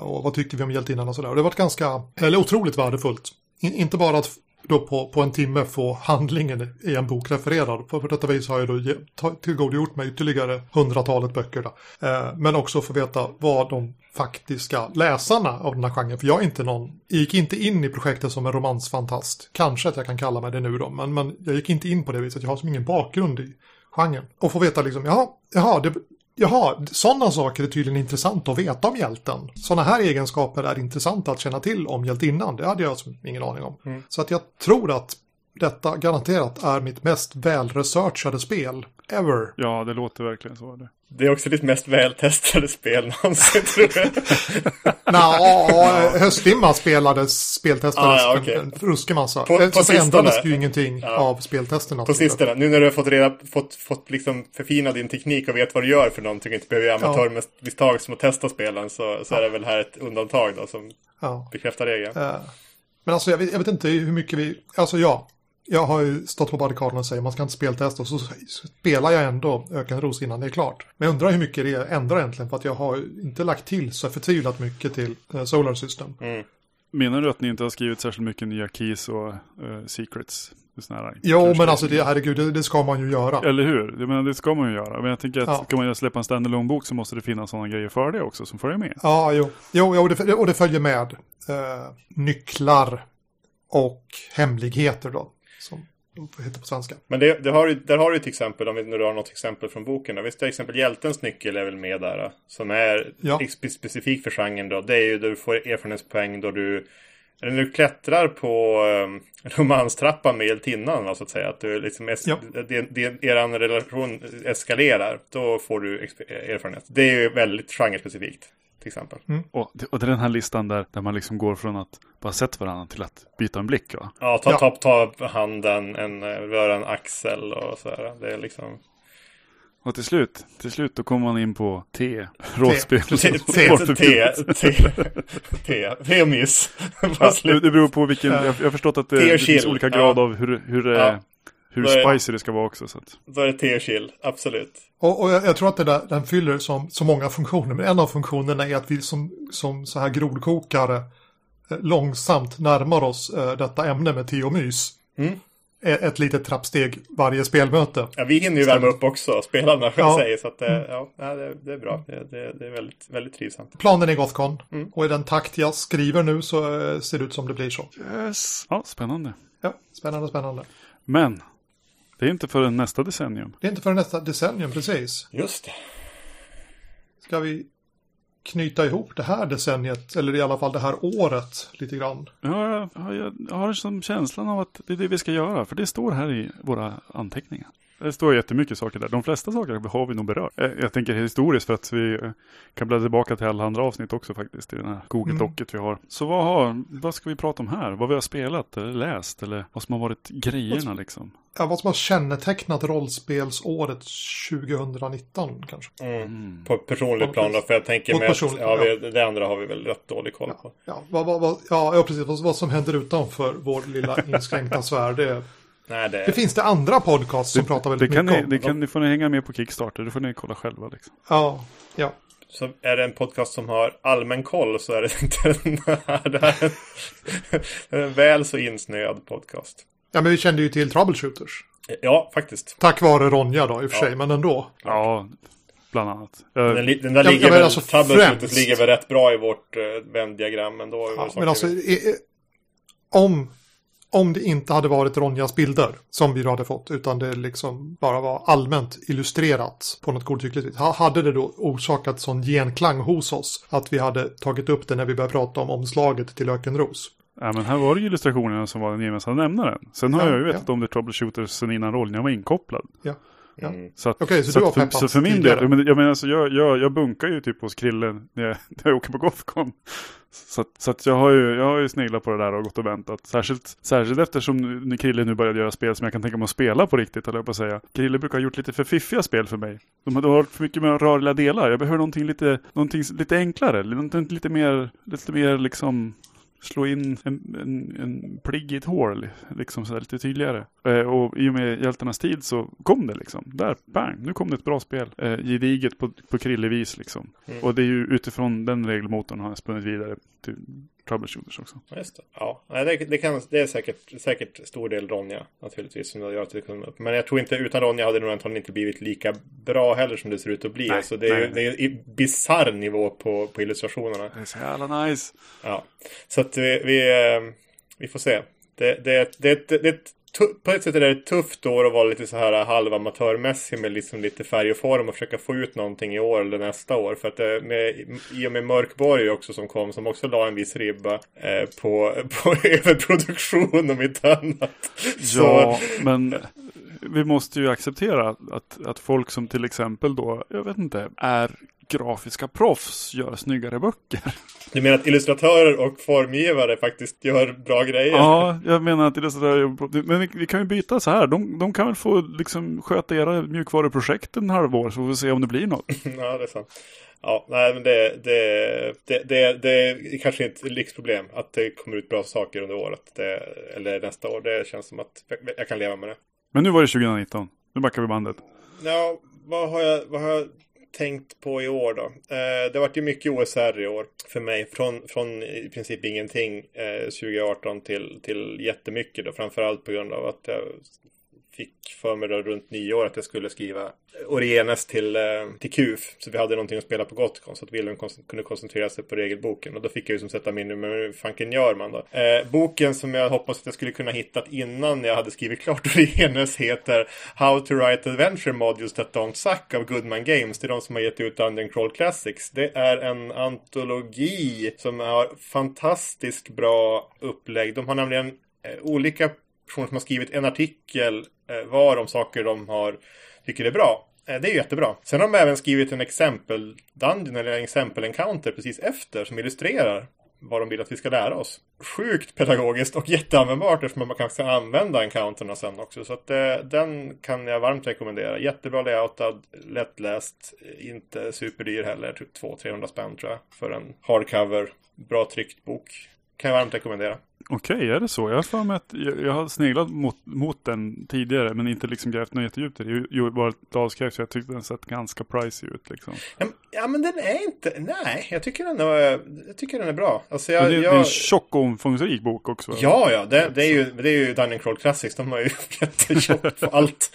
Och vad tyckte vi om hjältinnan och sådär? Och det har varit ganska, eller otroligt värdefullt. In, inte bara att då på, på en timme få handlingen i en bok refererad. På, på detta vis har jag då ge, ta, tillgodogjort mig ytterligare hundratalet böcker. Då. Eh, men också få veta vad de faktiska läsarna av den här genren. För jag är inte någon, jag gick inte in i projektet som en romansfantast. Kanske att jag kan kalla mig det nu då. Men, men jag gick inte in på det viset. Jag har som ingen bakgrund i genren. Och få veta liksom, jaha, jaha, det... Jaha, sådana saker är tydligen intressant att veta om hjälten. Sådana här egenskaper är intressanta att känna till om hjältinnan. Det hade jag ingen aning om. Mm. Så att jag tror att detta garanterat är mitt mest välresearchade spel ever. Ja, det låter verkligen så. Det, det är också ditt mest vältestade spel någonsin, tror jag. Nej, Höstdimma spelades, speltestades ah, ja, okay. en, en ruskig massa. På, på så förändrades ju ingenting ja. av speltesterna. På sistone, nu när du har fått, reda, fått, fått liksom förfina din teknik och vet vad du gör för någonting och inte behöver göra amatörmisstag ja. som att testa spelen så, så ja. är det väl här ett undantag då, som ja. bekräftar regeln. Ja. Men alltså jag vet, jag vet inte hur mycket vi... Alltså ja... Jag har ju stått på barrikaden och säger man ska inte speltesta och så spelar jag ändå Ökenros innan det är klart. Men jag undrar hur mycket det ändrar egentligen för att jag har inte lagt till så förtvivlat mycket till Solar System. Mm. Menar du att ni inte har skrivit särskilt mycket nya keys och uh, secrets? Jo, men alltså det, herregud, det, det ska man ju göra. Eller hur? Jag menar, det ska man ju göra. Men jag tänker att ja. Ska man släppa en standalone-bok så måste det finnas sådana grejer för det också som följer med. Ja, jo. jo och, det, och det följer med eh, nycklar och hemligheter då, som heter på svenska. Men det, det har, där har du till exempel, om vi nu har något exempel från boken. Då. Visst, till exempel hjältens nyckel är väl med där, som är ja. specifik för genren då. Det är ju där du får erfarenhetspoäng då du... Eller du klättrar på romanstrappan med hjältinnan, så att säga. Att du liksom es- ja. det, det, er relation eskalerar. Då får du exp- erfarenhet. Det är ju väldigt genrespecifikt, till exempel. Mm. Och, och det är den här listan där, där man liksom går från att bara sett varandra till att byta en blick, va? Ja, ta, ja. ta, ta handen, en, röra en axel och sådär. Det är liksom... Och till slut, till slut då kommer man in på T, rollspel. T, T-miss. Det beror på vilken, jag har förstått att det finns olika grad av hur spicy det ska vara också. Då är det T-chill, absolut. Och jag tror att den fyller så många funktioner, men en av funktionerna är att vi som så här grodkokare långsamt närmar oss detta ämne med T och mys. Ett litet trappsteg varje spelmöte. Ja, vi hinner ju värma upp också, spelarna själv ja. säger. Så att, ja, det, det är bra. Det, det, det är väldigt, väldigt trivsamt. Planen är Gothcon. Mm. Och i den takt jag skriver nu så ser det ut som det blir så. Yes. Ja, spännande. Ja, spännande, spännande. Men, det är inte för nästa decennium. Det är inte för nästa decennium, precis. Just det. Ska vi... knyta ihop det här decenniet, eller i alla fall det här året lite grann. Ja, jag, jag har som känslan av att det är det vi ska göra, för det står här i våra anteckningar. Det står jättemycket saker där. De flesta saker har vi nog berört. Jag tänker historiskt för att vi kan bläddra tillbaka till alla andra avsnitt också faktiskt i den här Google-docket mm. vi har. Så vad, har, vad ska vi prata om här? Vad vi har spelat eller läst eller vad som har varit grejerna som, liksom? Ja, vad som har kännetecknat rollspelsåret tjugonitton kanske. Mm. Mm. På personligt plan då, för jag tänker med att ja, vi, det andra har vi väl rätt dålig koll på. Ja, ja, vad, vad, vad, ja precis. Vad, vad som händer utanför vår lilla inskränkta sfär, det är... Nej, det... det finns det andra podcast som det, pratar väldigt mycket ni, om. Det kan ni får ni hänga med på Kickstarter. Det får ni kolla själva. Liksom. Ja, ja. Så är det en podcast som har allmän koll så är det inte en, det här en, en väl så insnöad podcast. Ja, men vi kände ju till Troubleshooters. Ja, faktiskt. Tack vare Ronja då, i och för ja. sig, men ändå. Ja, bland annat. Den, den där ja, ligger väl, alltså Troubleshooters ligger väl rätt bra i vårt Venn-diagram ändå. Ja, men alltså, i, i, om... Om det inte hade varit Ronjas bilder som vi hade fått, utan det liksom bara var allmänt illustrerat på något godtyckligt vis. Hade det då orsakat sån genklang hos oss att vi hade tagit upp det när vi började prata om omslaget till Ökenros? Ja, men här var det illustrationerna som var den gemensamma nämnaren. Sen har ja, jag ju vetat ja. om The Troubleshooters sen innan Ronja var inkopplad. Ja. Ja. Mm. Så, att, Okej, så, så, du har för, så för min del, men, jag, menar, alltså, jag, jag, jag bunkar ju typ hos Krillen när jag, när jag åker på Gothcon. Så, så att jag har ju, jag har ju sneglat på det där och gått och väntat. Särskilt, särskilt eftersom Krille nu började göra spel som jag kan tänka mig att spela på riktigt. Eller jag på att säga. Krille brukar ha gjort lite för fiffiga spel för mig. De har för mycket mer rörliga delar. Jag behöver någonting lite, någonting lite enklare. Någonting lite mer, lite mer liksom... slå in en, en, en pligg i ett hål liksom så där, lite tydligare eh, och i och med hjältarnas tid så kom det liksom, där, bang, nu kom det ett bra spel eh, gediget på, på krillevis liksom, mm. och det är ju utifrån den regelmotorn har jag spunnit vidare till Troubleshooters också. Just det. Ja, det, det, kan, det är säkert, säkert stor del Ronja naturligtvis som gör att det kommer upp. Men jag tror inte utan Ronja hade nog antagligen inte blivit lika bra heller som det ser ut att bli. Nej, så det är, det är en bizarr nivå på, på illustrationerna. Det är så jävla nice. Ja, så att vi, vi, vi får se. Det, det, det, det, det, på ett sätt är det ett tufft år att vara lite så här halvamatörmässig med liksom lite färg och form och försöka få ut någonting i år eller nästa år. För att med, i och med Mörkborg också som kom, som också la en viss ribba eh, på, på överproduktion om inte annat. Så... Ja, men... Vi måste ju acceptera att, att folk som till exempel då, jag vet inte, är grafiska proffs gör snyggare böcker. Du menar att illustratörer och formgivare faktiskt gör bra grejer? Ja, jag menar att illustratörer... Men vi, vi kan ju byta så här. De, de kan väl få liksom sköta era mjukvaruprojekt en halvår så vi får se om det blir något. Ja, det är sant. Ja, nej, men det, det, det, det, det är kanske inte ett lyxproblem att det kommer ut bra saker under året det, eller nästa år. Det känns som att jag kan leva med det. Men nu var det tjugonitton. Nu backar vi bandet. Ja, vad har jag, vad har jag tänkt på i år då. Eh, det har varit ju mycket O S R i år för mig. Från, från i princip ingenting eh, tjugo arton till, till jättemycket då. Framförallt på grund av att jag fick för mig då runt nio år att jag skulle skriva Åhléns till, till Kuf. Så vi hade någonting att spela på Gothcon, så att Wilhelm kunde koncentrera sig på regelboken. Och då fick jag ju som sätta min nummer, hur fanken gör man då? Eh, boken som jag hoppas att jag skulle kunna hitta innan jag hade skrivit klart Åhléns heter How to Write Adventure Modules That Don't Suck av Goodman Games. Det är de som har gett ut Dungeon Crawl Classics. Det är en antologi som har fantastiskt bra upplägg. De har nämligen eh, olika personer som har skrivit en artikel var om saker de har tycker är bra. Det är jättebra. Sen har de även skrivit en exempel dungeon eller en exempel encounter precis efter som illustrerar vad de vill att vi ska lära oss. Sjukt pedagogiskt och jätteanvändbart eftersom man kanske ska använda encounterna sen också. Så att eh, den kan jag varmt rekommendera. Jättebra layoutad, lättläst, inte superdyr heller. Typ två hundra till trehundra spänn tror jag för en hardcover, bra tryckt bok. Kan jag varmt rekommendera. Okej, okay, är det så? Jag har för mig att jag, jag har sneglat mot, mot den tidigare men inte liksom grävt något jättedjupt i det. Jag gjorde bara ett avskräck så jag tyckte den sett ganska pricey ut liksom. Ja, men den är inte... Nej, jag tycker den är, jag tycker den är bra. Alltså jag, det, jag... det är en tjock och omfångsrik bok också. Ja, ja. Det, det är ju, det är ju Dungeon Crawl Classics. De har ju jättetjockt på allt.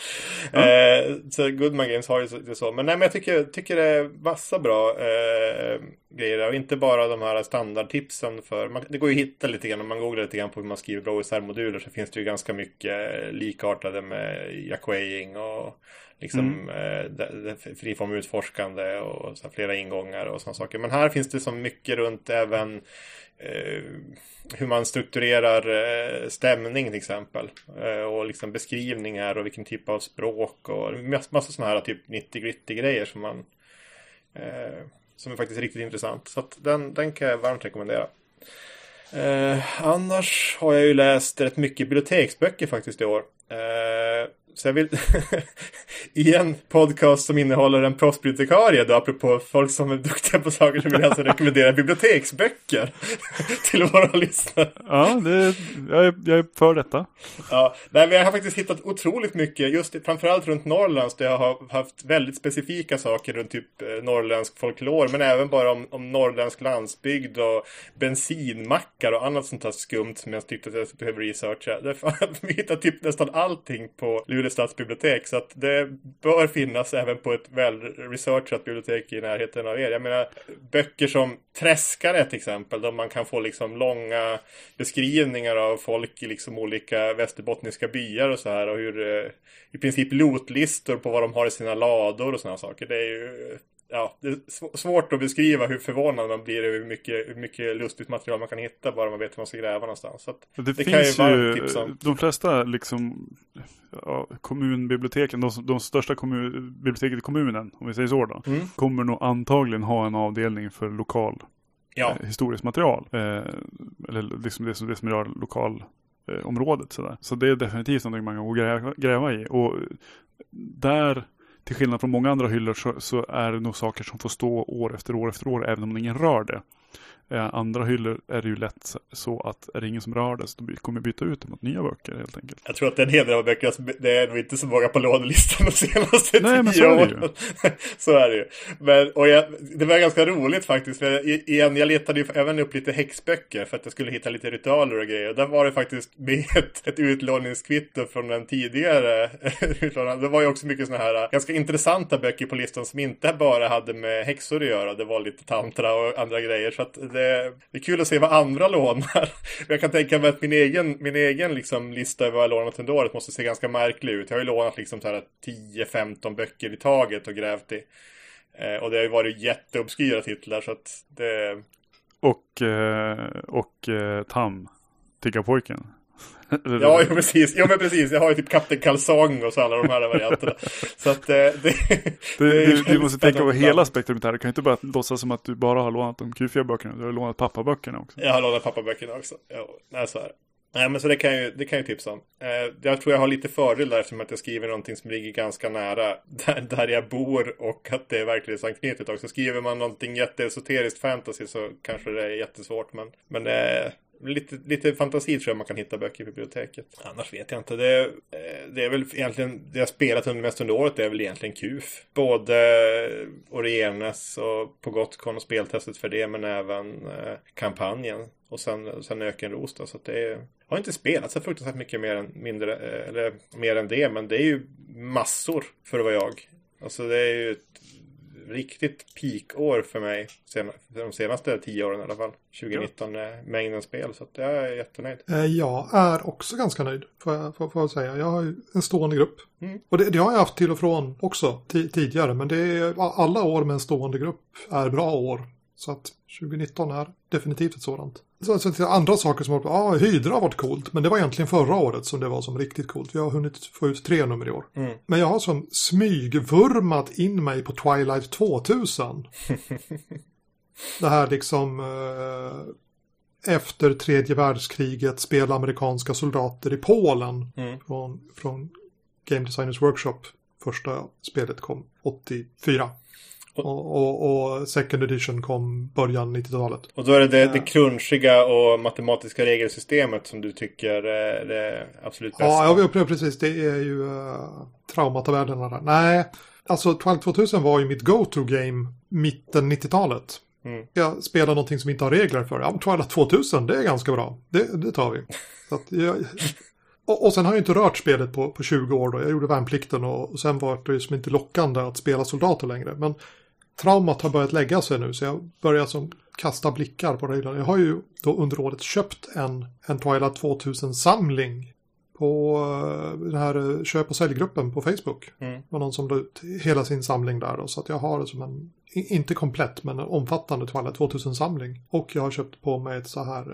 Mm. Eh, så Goodman Games har ju det så. Men nej, men jag tycker, tycker det är massa bra eh, grejer. Och inte bara de här standardtipsen för... Man, det går ju att hitta lite grann om man googlar lite grann på hur man skriver bra O S R-moduler så finns det ju ganska mycket likartade med Jacquaying och liksom mm. eh, friform utforskande och så här, flera ingångar och sådana saker. Men här finns det så mycket runt även eh, hur man strukturerar eh, stämning till exempel. Eh, och liksom beskrivningar och vilken typ av språk och mass- massa sådana här typ nittio-gritty grejer som man eh, som är faktiskt riktigt intressant. Så att den, den kan jag varmt rekommendera. Eh, annars har jag ju läst rätt mycket biblioteksböcker faktiskt i år. Eh, så jag vill i en podcast som innehåller en proffsbibliotekarie då, apropå folk som är duktiga på saker, så vill jag alltså rekommendera biblioteksböcker till våra lyssnare. Ja, det är, jag, är, jag är för detta. Ja, nej, men jag har faktiskt hittat otroligt mycket, just framförallt runt Norrlands, där jag har haft väldigt specifika saker runt typ norrländsk folklor, men även bara om, om norrländsk landsbygd och bensinmackar och annat sånt här skumt som jag tyckte att jag behöver researcha. Därför har jag hittat typ nästan allting på Luleå stadsbibliotek, så att det bör finnas även på ett välresearchat bibliotek i närheten av er. Jag menar, böcker som Träskare till exempel, där man kan få liksom långa beskrivningar av folk i liksom olika västerbottniska byar och så här, och hur eh, i princip lotlistor på vad de har i sina lador och såna saker. Det är ju ja, det är sv- svårt att beskriva hur förvånad man blir över hur mycket, hur mycket lustigt material man kan hitta bara man vet hur man ska gräva någonstans. Så att det, det finns kan ju vara tips om. De flesta liksom, ja, kommunbiblioteken, de, de största kommun, biblioteket i kommunen, om vi säger så då, mm. kommer nog antagligen ha en avdelning för lokal ja. eh, historiskt material. Eh, eller liksom det som, det som rör lokal eh, området. Så, där. Så det är definitivt något man kan gräva, gräva i. Och där... Till skillnad från många andra hyllor så, så är det nog saker som får stå år efter år efter år även om ingen rör det. Eh, andra hyllor är det ju lätt så att är det ingen som rör det så de kommer byta ut mot nya böcker helt enkelt. Jag tror att den hedra av böcker, det är nog inte så många på lånelistan de senaste Nej, men så är det ju. Så är det ju. Men, och jag, det var ganska roligt faktiskt. För igen, jag letade ju även upp lite häxböcker för att jag skulle hitta lite ritualer och grejer. Och där var det faktiskt med ett, ett utlåningskvitto från den tidigare utlåningen. Det var ju också mycket såna här ganska intressanta böcker på listan som inte bara hade med häxor att göra. Det var lite tantra och andra grejer. Så att det, det är kul att se vad andra lånar. Jag kan tänka mig att min egen, min egen liksom lista över vad jag lånat under året måste se ganska märklig ut. Jag har ju lånat liksom så här tio femton böcker i taget och grävt i. Eh, och det har ju varit jätteobskyra titlar så att det... Och, och Tam, Tiggarpojken. Ja, jo, precis. Jo, men precis. Jag har ju typ Kapten Kalsong och så alla de här varianterna. Så att det... det, det du, du måste tänka på hela spektrumet här. Du kan inte bara låtsas som att du bara har lånat de kufiga böckerna. Du har lånat pappaböckerna också. Jag har lånat pappaböckerna också. Jo, nej, så här. Nej, men så det kan ju, det kan ju tipsa om. Eh, jag tror jag har lite fördel där eftersom att jag skriver någonting som ligger ganska nära där, där jag bor och att det är verklighetsanknutet också. Skriver man någonting jätteesoteriskt fantasy så kanske det är jättesvårt, men, men eh, lite, lite fantasi tror jag man kan hitta böcker i biblioteket. Annars vet jag inte. Det, det är väl egentligen, det jag spelat under mest under året, det är väl egentligen Kuf. Både Orienes och på Gothcon och speltestet för det, men även kampanjen. Och sen, sen Ökenros då, så att det är... Jag har inte spelat så fruktansvärt mycket mer än, mindre, eller mer än det, men det är ju massor för vad jag. Alltså det är ju ett riktigt peakår för mig, sen, de senaste tio åren i alla fall. tjugonitton ja. Mängden spel, så att jag är jättenöjd. Jag är också ganska nöjd, får jag, får, får jag säga. Jag har ju en stående grupp. Mm. Och det, det har jag haft till och från också t- tidigare, men det är, alla år med en stående grupp är bra år. Så att tjugonitton är definitivt ett sådant. Så, så till andra saker som har ah, Hydra har varit coolt, men det var egentligen förra året som det var som riktigt coolt. Vi har hunnit få ut tre nummer i år. Mm. Men jag har som smygvurmat in mig på Twilight tvåtusen. Det här liksom eh, efter tredje världskriget spelar amerikanska soldater i Polen mm. från, från Game Designers Workshop. Första spelet kom åttiofyra. Och, och, och second edition kom början nittiotalet. Och då är det det, det crunchiga och matematiska regelsystemet som du tycker är det absolut bästa. Ja, jag upplever precis. Det är ju uh, traumatavärldarna där. Nej, alltså Twilight tvåtusen var ju mitt go-to-game mitten nittiotalet. Mm. Jag spelar någonting som inte har regler för. Ja, Twilight tvåtusen, det är ganska bra. Det, det tar vi. Så att jag... Och, och sen har jag inte rört spelet på, på tjugo år då. Jag gjorde värnplikten och, och sen var det ju som inte lockande att spela soldater längre. Men traumat har börjat lägga sig nu, så jag börjar som kasta blickar på det. Jag har ju då under året köpt en, en Twilight tvåtusen-samling på den här köp- och säljgruppen på Facebook. Mm. Det var någon som la ut hela sin samling där. Då, så att jag har det som en, inte komplett, men en omfattande Twilight tvåtusen-samling. Och jag har köpt på mig ett så här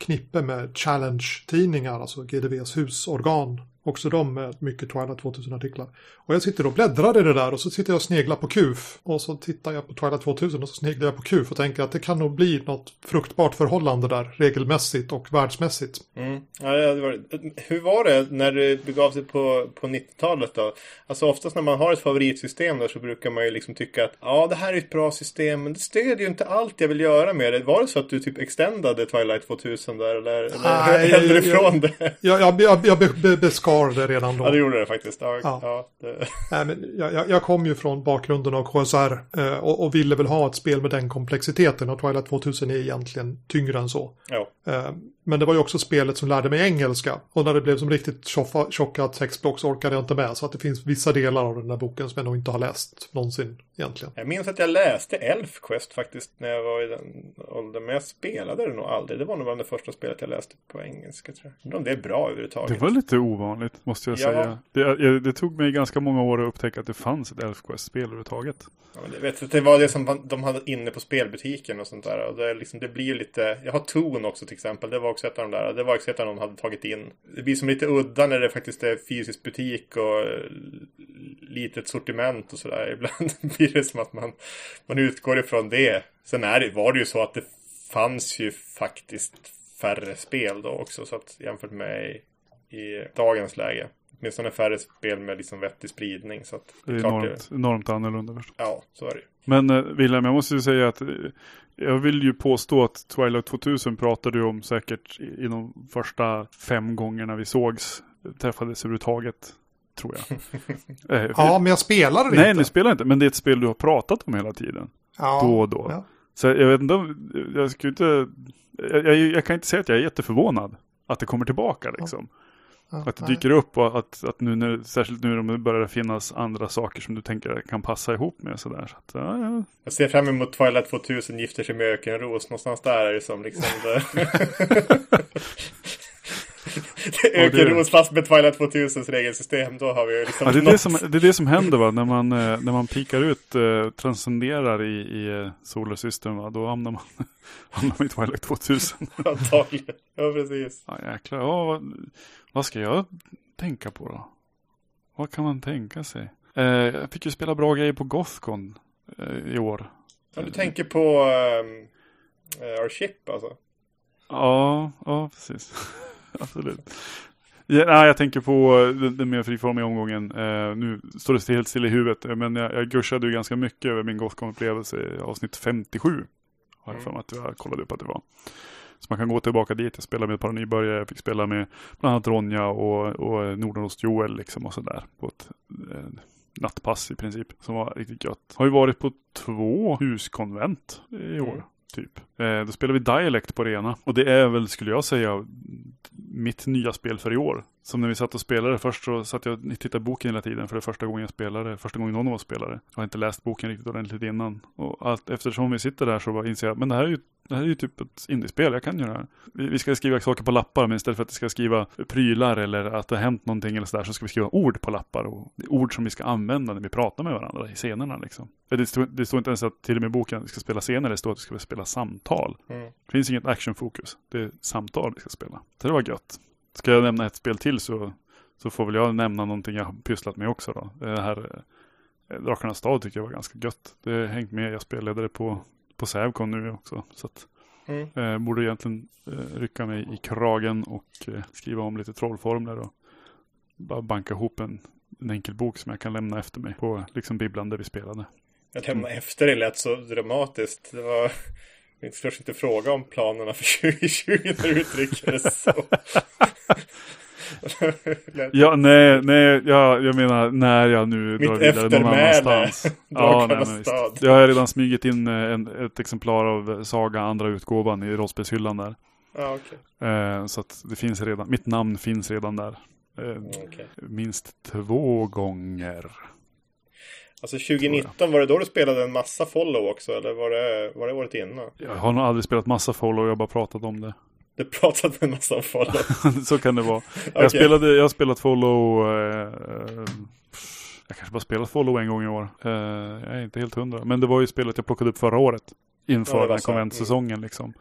knippe med Challenge-tidningar, alltså G D V:s husorgan. Också de med mycket Twilight tvåtusen-artiklar. Och jag sitter och bläddrar i det där och så sitter jag och sneglar på Kuf. Och så tittar jag på Twilight tvåtusen och så sneglar jag på Kuf och tänker att det kan nog bli något fruktbart förhållande där. Regelmässigt och världsmässigt. Mm. Ja, det var... Hur var det när du begav sig på, på nittiotalet då? Alltså oftast när man har ett favoritsystem där så brukar man ju liksom tycka att ja, det här är ett bra system men det stödjer ju inte allt jag vill göra med det. Var det så att du typ extendade Twilight tvåtusen där eller, eller hällde du ifrån det? Jag, jag, jag, jag be, be, beskar det redan då. Ja, det gjorde det faktiskt. Ja, ja. Ja, det... Nej, men jag, jag kom ju från bakgrunden av K S R eh, och, och ville väl ha ett spel med den komplexiteten och Twilight tvåtusen är egentligen tyngre än så. Ja. Eh, men det var ju också spelet som lärde mig engelska och när det blev som riktigt tjoffa, tjocka textblock så orkade jag inte med så att det finns vissa delar av den här boken som jag nog inte har läst någonsin egentligen. Jag minns att jag läste Elfquest faktiskt när jag var i den åldern men jag spelade det nog aldrig. Det var nog bland det första spelet jag läste på engelska tror jag. Men det är bra överhuvudtaget. Det var lite ovanligt måste jag ja. säga. Det, det tog mig ganska många år att upptäcka att det fanns ett Elfquest-spel överhuvudtaget. Ja, men det, vet du, det var det som de hade inne på spelbutiken och sånt där. Och det, liksom, det blir lite... Jag har Ton också till exempel. Det var också ett av de där. Det var också ett av de hade tagit in. Det blir som lite udda när det faktiskt är fysisk butik och litet sortiment och sådär. Ibland blir det som att man, man utgår ifrån det. Sen är det, var det ju så att det fanns ju faktiskt färre spel då också. Så att jämfört med... i dagens läge. Åtminstone färre spel med liksom vettig spridning. Så att det är enormt, det... enormt annorlunda förstås. Ja, så är det ju. Men Wilhelm, jag måste ju säga att jag vill ju påstå att Twilight tvåtusen pratade ju om säkert i de första fem gångerna vi sågs. Träffades överhuvudtaget, tror jag. äh, ja, men jag spelar det inte. Nej, ni spelar inte. Men det är ett spel du har pratat om hela tiden. Ja. Då och då. Ja. Så jag vet inte, jag skulle inte... Jag, jag, jag kan inte säga att jag är jätteförvånad att det kommer tillbaka liksom. Ja. Att det dyker upp och att, att nu när, särskilt nu när det börjar finnas andra saker som du tänker kan passa ihop med sådär. Så att, ja, ja. Jag ser fram emot Twilight tvåtusen gifter sig med Ökenros. Någonstans där är det som liksom... Ökenros fast med Twilight tvåtusens regelsystem. Då har vi liksom ja, det, är det, som, det är det som händer va? När man, när man pikar ut, eh, transcenderar i, i Solar System va? Då hamnar man, hamnar man i Twilight tvåtusen. Antagligen, ja precis. Ja jäklar, ja, vad, vad ska jag tänka på då? Vad kan man tänka sig? Eh, jag fick ju spela bra grejer på Gothcon eh, i år. Ja, du tänker på eh, Our Ship alltså? Ja, ja precis. Absolut. Ja, nej, jag tänker på den, den mer friformiga omgången. Eh, nu står det helt still i huvudet. Men jag, jag gushade ju ganska mycket över min Gothcon-upplevelse i avsnitt femtiosju. Har jag mm. för mig att jag kollade upp att det var. Så man kan gå tillbaka dit. Jag spelade med ett par nybörjare. Jag fick spela med bland annat Ronja och, och Nordnordost Joel liksom och sådär på ett eh, nattpass i princip som var riktigt gött. Har ju varit på två huskonvent i år. Mm. Typ. Eh, då spelar vi Dialect på det ena. Och det är väl, skulle jag säga, mitt nya spel för i år. Som när vi satt och spelade först så satt jag och tittade boken hela tiden. För det första gången jag spelade. Första gången någon av oss spelade. Jag har inte läst boken riktigt ordentligt innan. Och allt, eftersom vi sitter där så bara inser jag. Men det här är ju, det här är ju typ ett indiespel. Jag kan göra det här. Vi, vi ska skriva saker på lappar. Men istället för att vi ska skriva prylar. Eller att det har hänt någonting eller sådär. Så ska vi skriva ord på lappar. Och det är ord som vi ska använda när vi pratar med varandra. I scenerna liksom. Det står, det står inte ens att till och med boken vi ska spela scener. Det står att vi ska spela samtal. Mm. Det finns inget actionfokus. Det är samtal vi ska spela. Så det var gött. Ska jag nämna ett spel till så, så får väl jag nämna någonting jag har pysslat med också då. Det här eh, Drackarnas stad tycker jag var ganska gött. Det hängt med, jag spelade det på, på Sävcon nu också. Så att, mm. eh, borde egentligen eh, rycka mig i kragen och eh, skriva om lite trollformler och bara banka ihop en, en enkel bok som jag kan lämna efter mig på liksom bibblan där vi spelade. Att lämna mm. efter det lät så dramatiskt. Det var... Jag ska inte fråga om planerna för tjugo tjugo när du uttrycker det så. ja, nej, nej ja, jag menar när jag nu mitt drar vidare någon annanstans. Ja, nej, men visst. Jag har redan smugit in en, ett exemplar av Saga andra utgåvan i rollspelshyllan där. Ah, okay. eh, så att det finns redan, mitt namn finns redan där. Eh, okay. Minst två gånger. Alltså tjugonitton, var det då du spelade en massa follow också? Eller var det, var det året innan? Jag har nog aldrig spelat massa follow, jag har bara pratat om det. Du pratade en massa om follow? Så kan det vara. Okay. Jag spelade, jag har spelat follow... Eh, jag kanske bara spelat follow en gång i år. Eh, jag är inte helt hundra. Men det var ju spelet jag plockade upp förra året. Inför ja, den här konventsäsongen mm. liksom.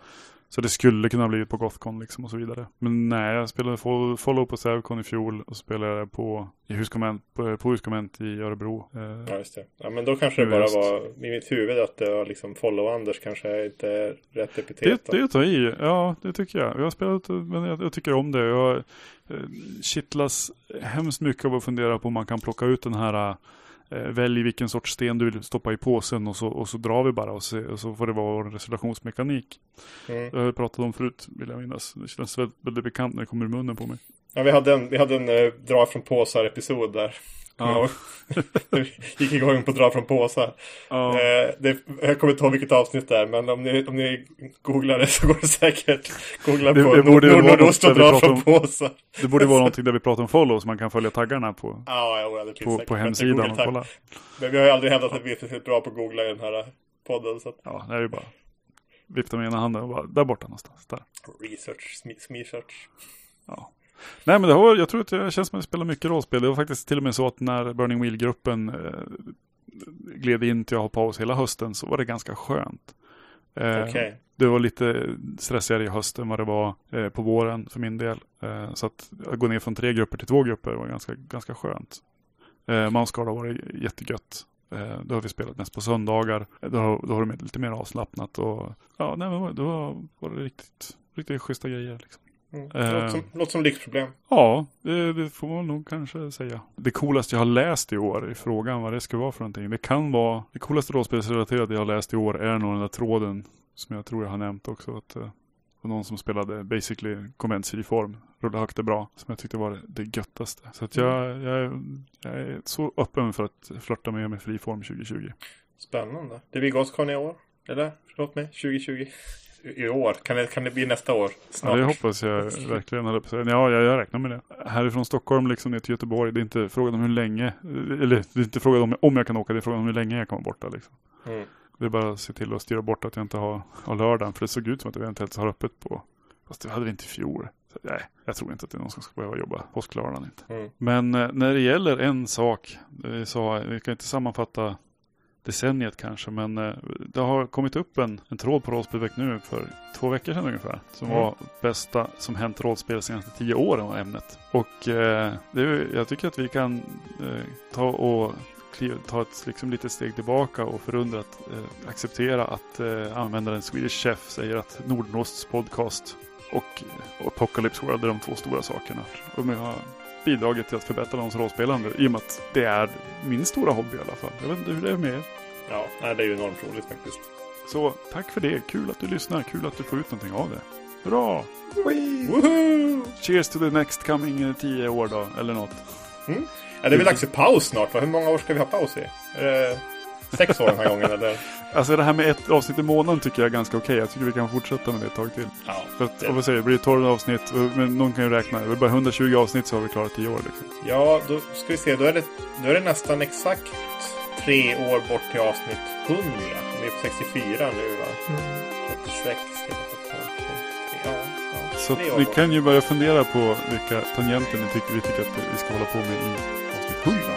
Så det skulle kunna bli på Gothcon liksom och så vidare. Men nej, jag spelade follow på Sävcon i fjol och spelade på i huskomment på, på huskomment i Örebro. Ja, just det. Ja, men då kanske det bara var i mitt huvud att det var liksom follow Anders kanske inte är rätt epitet. Det, det tar i. Ja, det tycker jag. Jag har spelat, men jag, jag tycker om det. Jag kittlas hemskt mycket av att fundera på om man kan plocka ut den här välj vilken sorts sten du vill stoppa i påsen och så, och så drar vi bara och, se, och så får det vara en resolutionsmekanik. Mm. Jag har pratat om förut, vill jag minnas. Det känns väldigt, väldigt bekant när det kommer i munnen på mig. Ja, vi hade en, vi hade en eh, dra från påsar-episod där. Ja. Vi gick igång på dra från påsar. Ja. Eh, det, jag kommer inte ihåg vilket avsnitt där, men om ni, om ni googlar det så går det säkert. Googla det, på Nordnordost och dra från påsar. Det borde vara någonting där vi pratar om follow som man kan följa taggarna på, ja, jag det på, på hemsidan och kolla. Men vi har ju aldrig hävdat att vi är så bra på att googla i den här podden. Så att... Ja, det är ju bara vifta med ena handen och bara där borta någonstans. Där. Research, smesearch. Ja. Nej, men det har, jag tror att det känns som att jag spelar mycket rollspel. Det var faktiskt till och med så att när Burning Wheel-gruppen eh, gled in till att ha paus hela hösten så var det ganska skönt. Eh, okay. Det var lite stressigare i hösten än vad det var eh, på våren för min del. Eh, så att, att gå ner från tre grupper till två grupper var ganska, ganska skönt. Eh, Manskada var det jättegött. Eh, då har vi spelat mest på söndagar. Eh, då, då har det lite mer avslappnat. Och, ja, nej, men då var det riktigt, riktigt schyssta grejer liksom. Mm. Äh, något som, något som lyxproblem. Ja, det, det får man nog kanske säga. Det coolaste jag har läst i år i frågan vad det ska vara för någonting. Det kan vara det coolaste rollspelsrelaterade jag har läst i år är nog den där tråden som jag tror jag har nämnt också att uh, någon som spelade basically konventsfri form rullade högt och bra som jag tyckte var det göttaste. Så att jag, mm. jag, jag är så öppen för att flirta med med fri form tjugo tjugo. Spännande. Det blir GhostCon i år. Eller? Förlåt mig. tjugo tjugo. I år. Kan det, kan det bli nästa år? Snart. Ja, det hoppas jag verkligen. Ja, jag, jag räknar med det. Härifrån Stockholm liksom ner till Göteborg. Det är inte frågan om hur länge. Eller det är inte frågan om, om jag kan åka. Det är frågan om hur länge jag kan vara borta. Liksom. Mm. Det är bara att se till att styra bort att jag inte har, har lördagen. För det såg ut som att jag inte helt har öppet på. Fast det hade vi inte i fjol. Så, nej, jag tror inte att det är någon som ska behöva jobba. Påsklördagen inte. Mm. Men när det gäller en sak. Så, vi kan inte sammanfatta... decenniet kanske, men det har kommit upp en, en tråd på rollspelväck nu för två veckor sedan ungefär, som mm. var bästa som hänt rollspel senaste tio åren av ämnet. Och eh, det är, jag tycker att vi kan eh, ta och ta ett liksom, litet steg tillbaka och förundrat eh, acceptera att eh, användaren Swedish Chef säger att Nordnordosts podcast och, och Apocalypse World är de två stora sakerna. Och men, ja, bidraget till att förbättra någons rollspelande i och med att det är min stora hobby i alla fall. Jag vet inte hur det är med er. Ja, det är ju enormt roligt faktiskt. Så tack för det. Kul att du lyssnar. Kul att du får ut någonting av det. Bra! Woohoo! Cheers to the next coming tio år då, eller något. Mm. Ja, det är väl dags för paus snart, va? Hur många år ska vi ha paus i? Är det sex år den här gången, eller? Alltså det här med ett avsnitt i månaden tycker jag är ganska okej. Jag tycker vi kan fortsätta med det ett tag till. Ja, för att, det. Vad säger, det blir tolv avsnitt, men någon kan ju räkna. Det är bara hundratjugo avsnitt så har vi klarat tio år. Liksom. Ja, då ska vi se. Då är det, då är det nästan exakt tre år bort till avsnitt hundra. Vi är på sextiofyra nu, va? Mm. trettiosex, så ni kan ju börja fundera på vilka tangenter ni tycker, vi tycker att vi ska hålla på med i avsnitt hundra.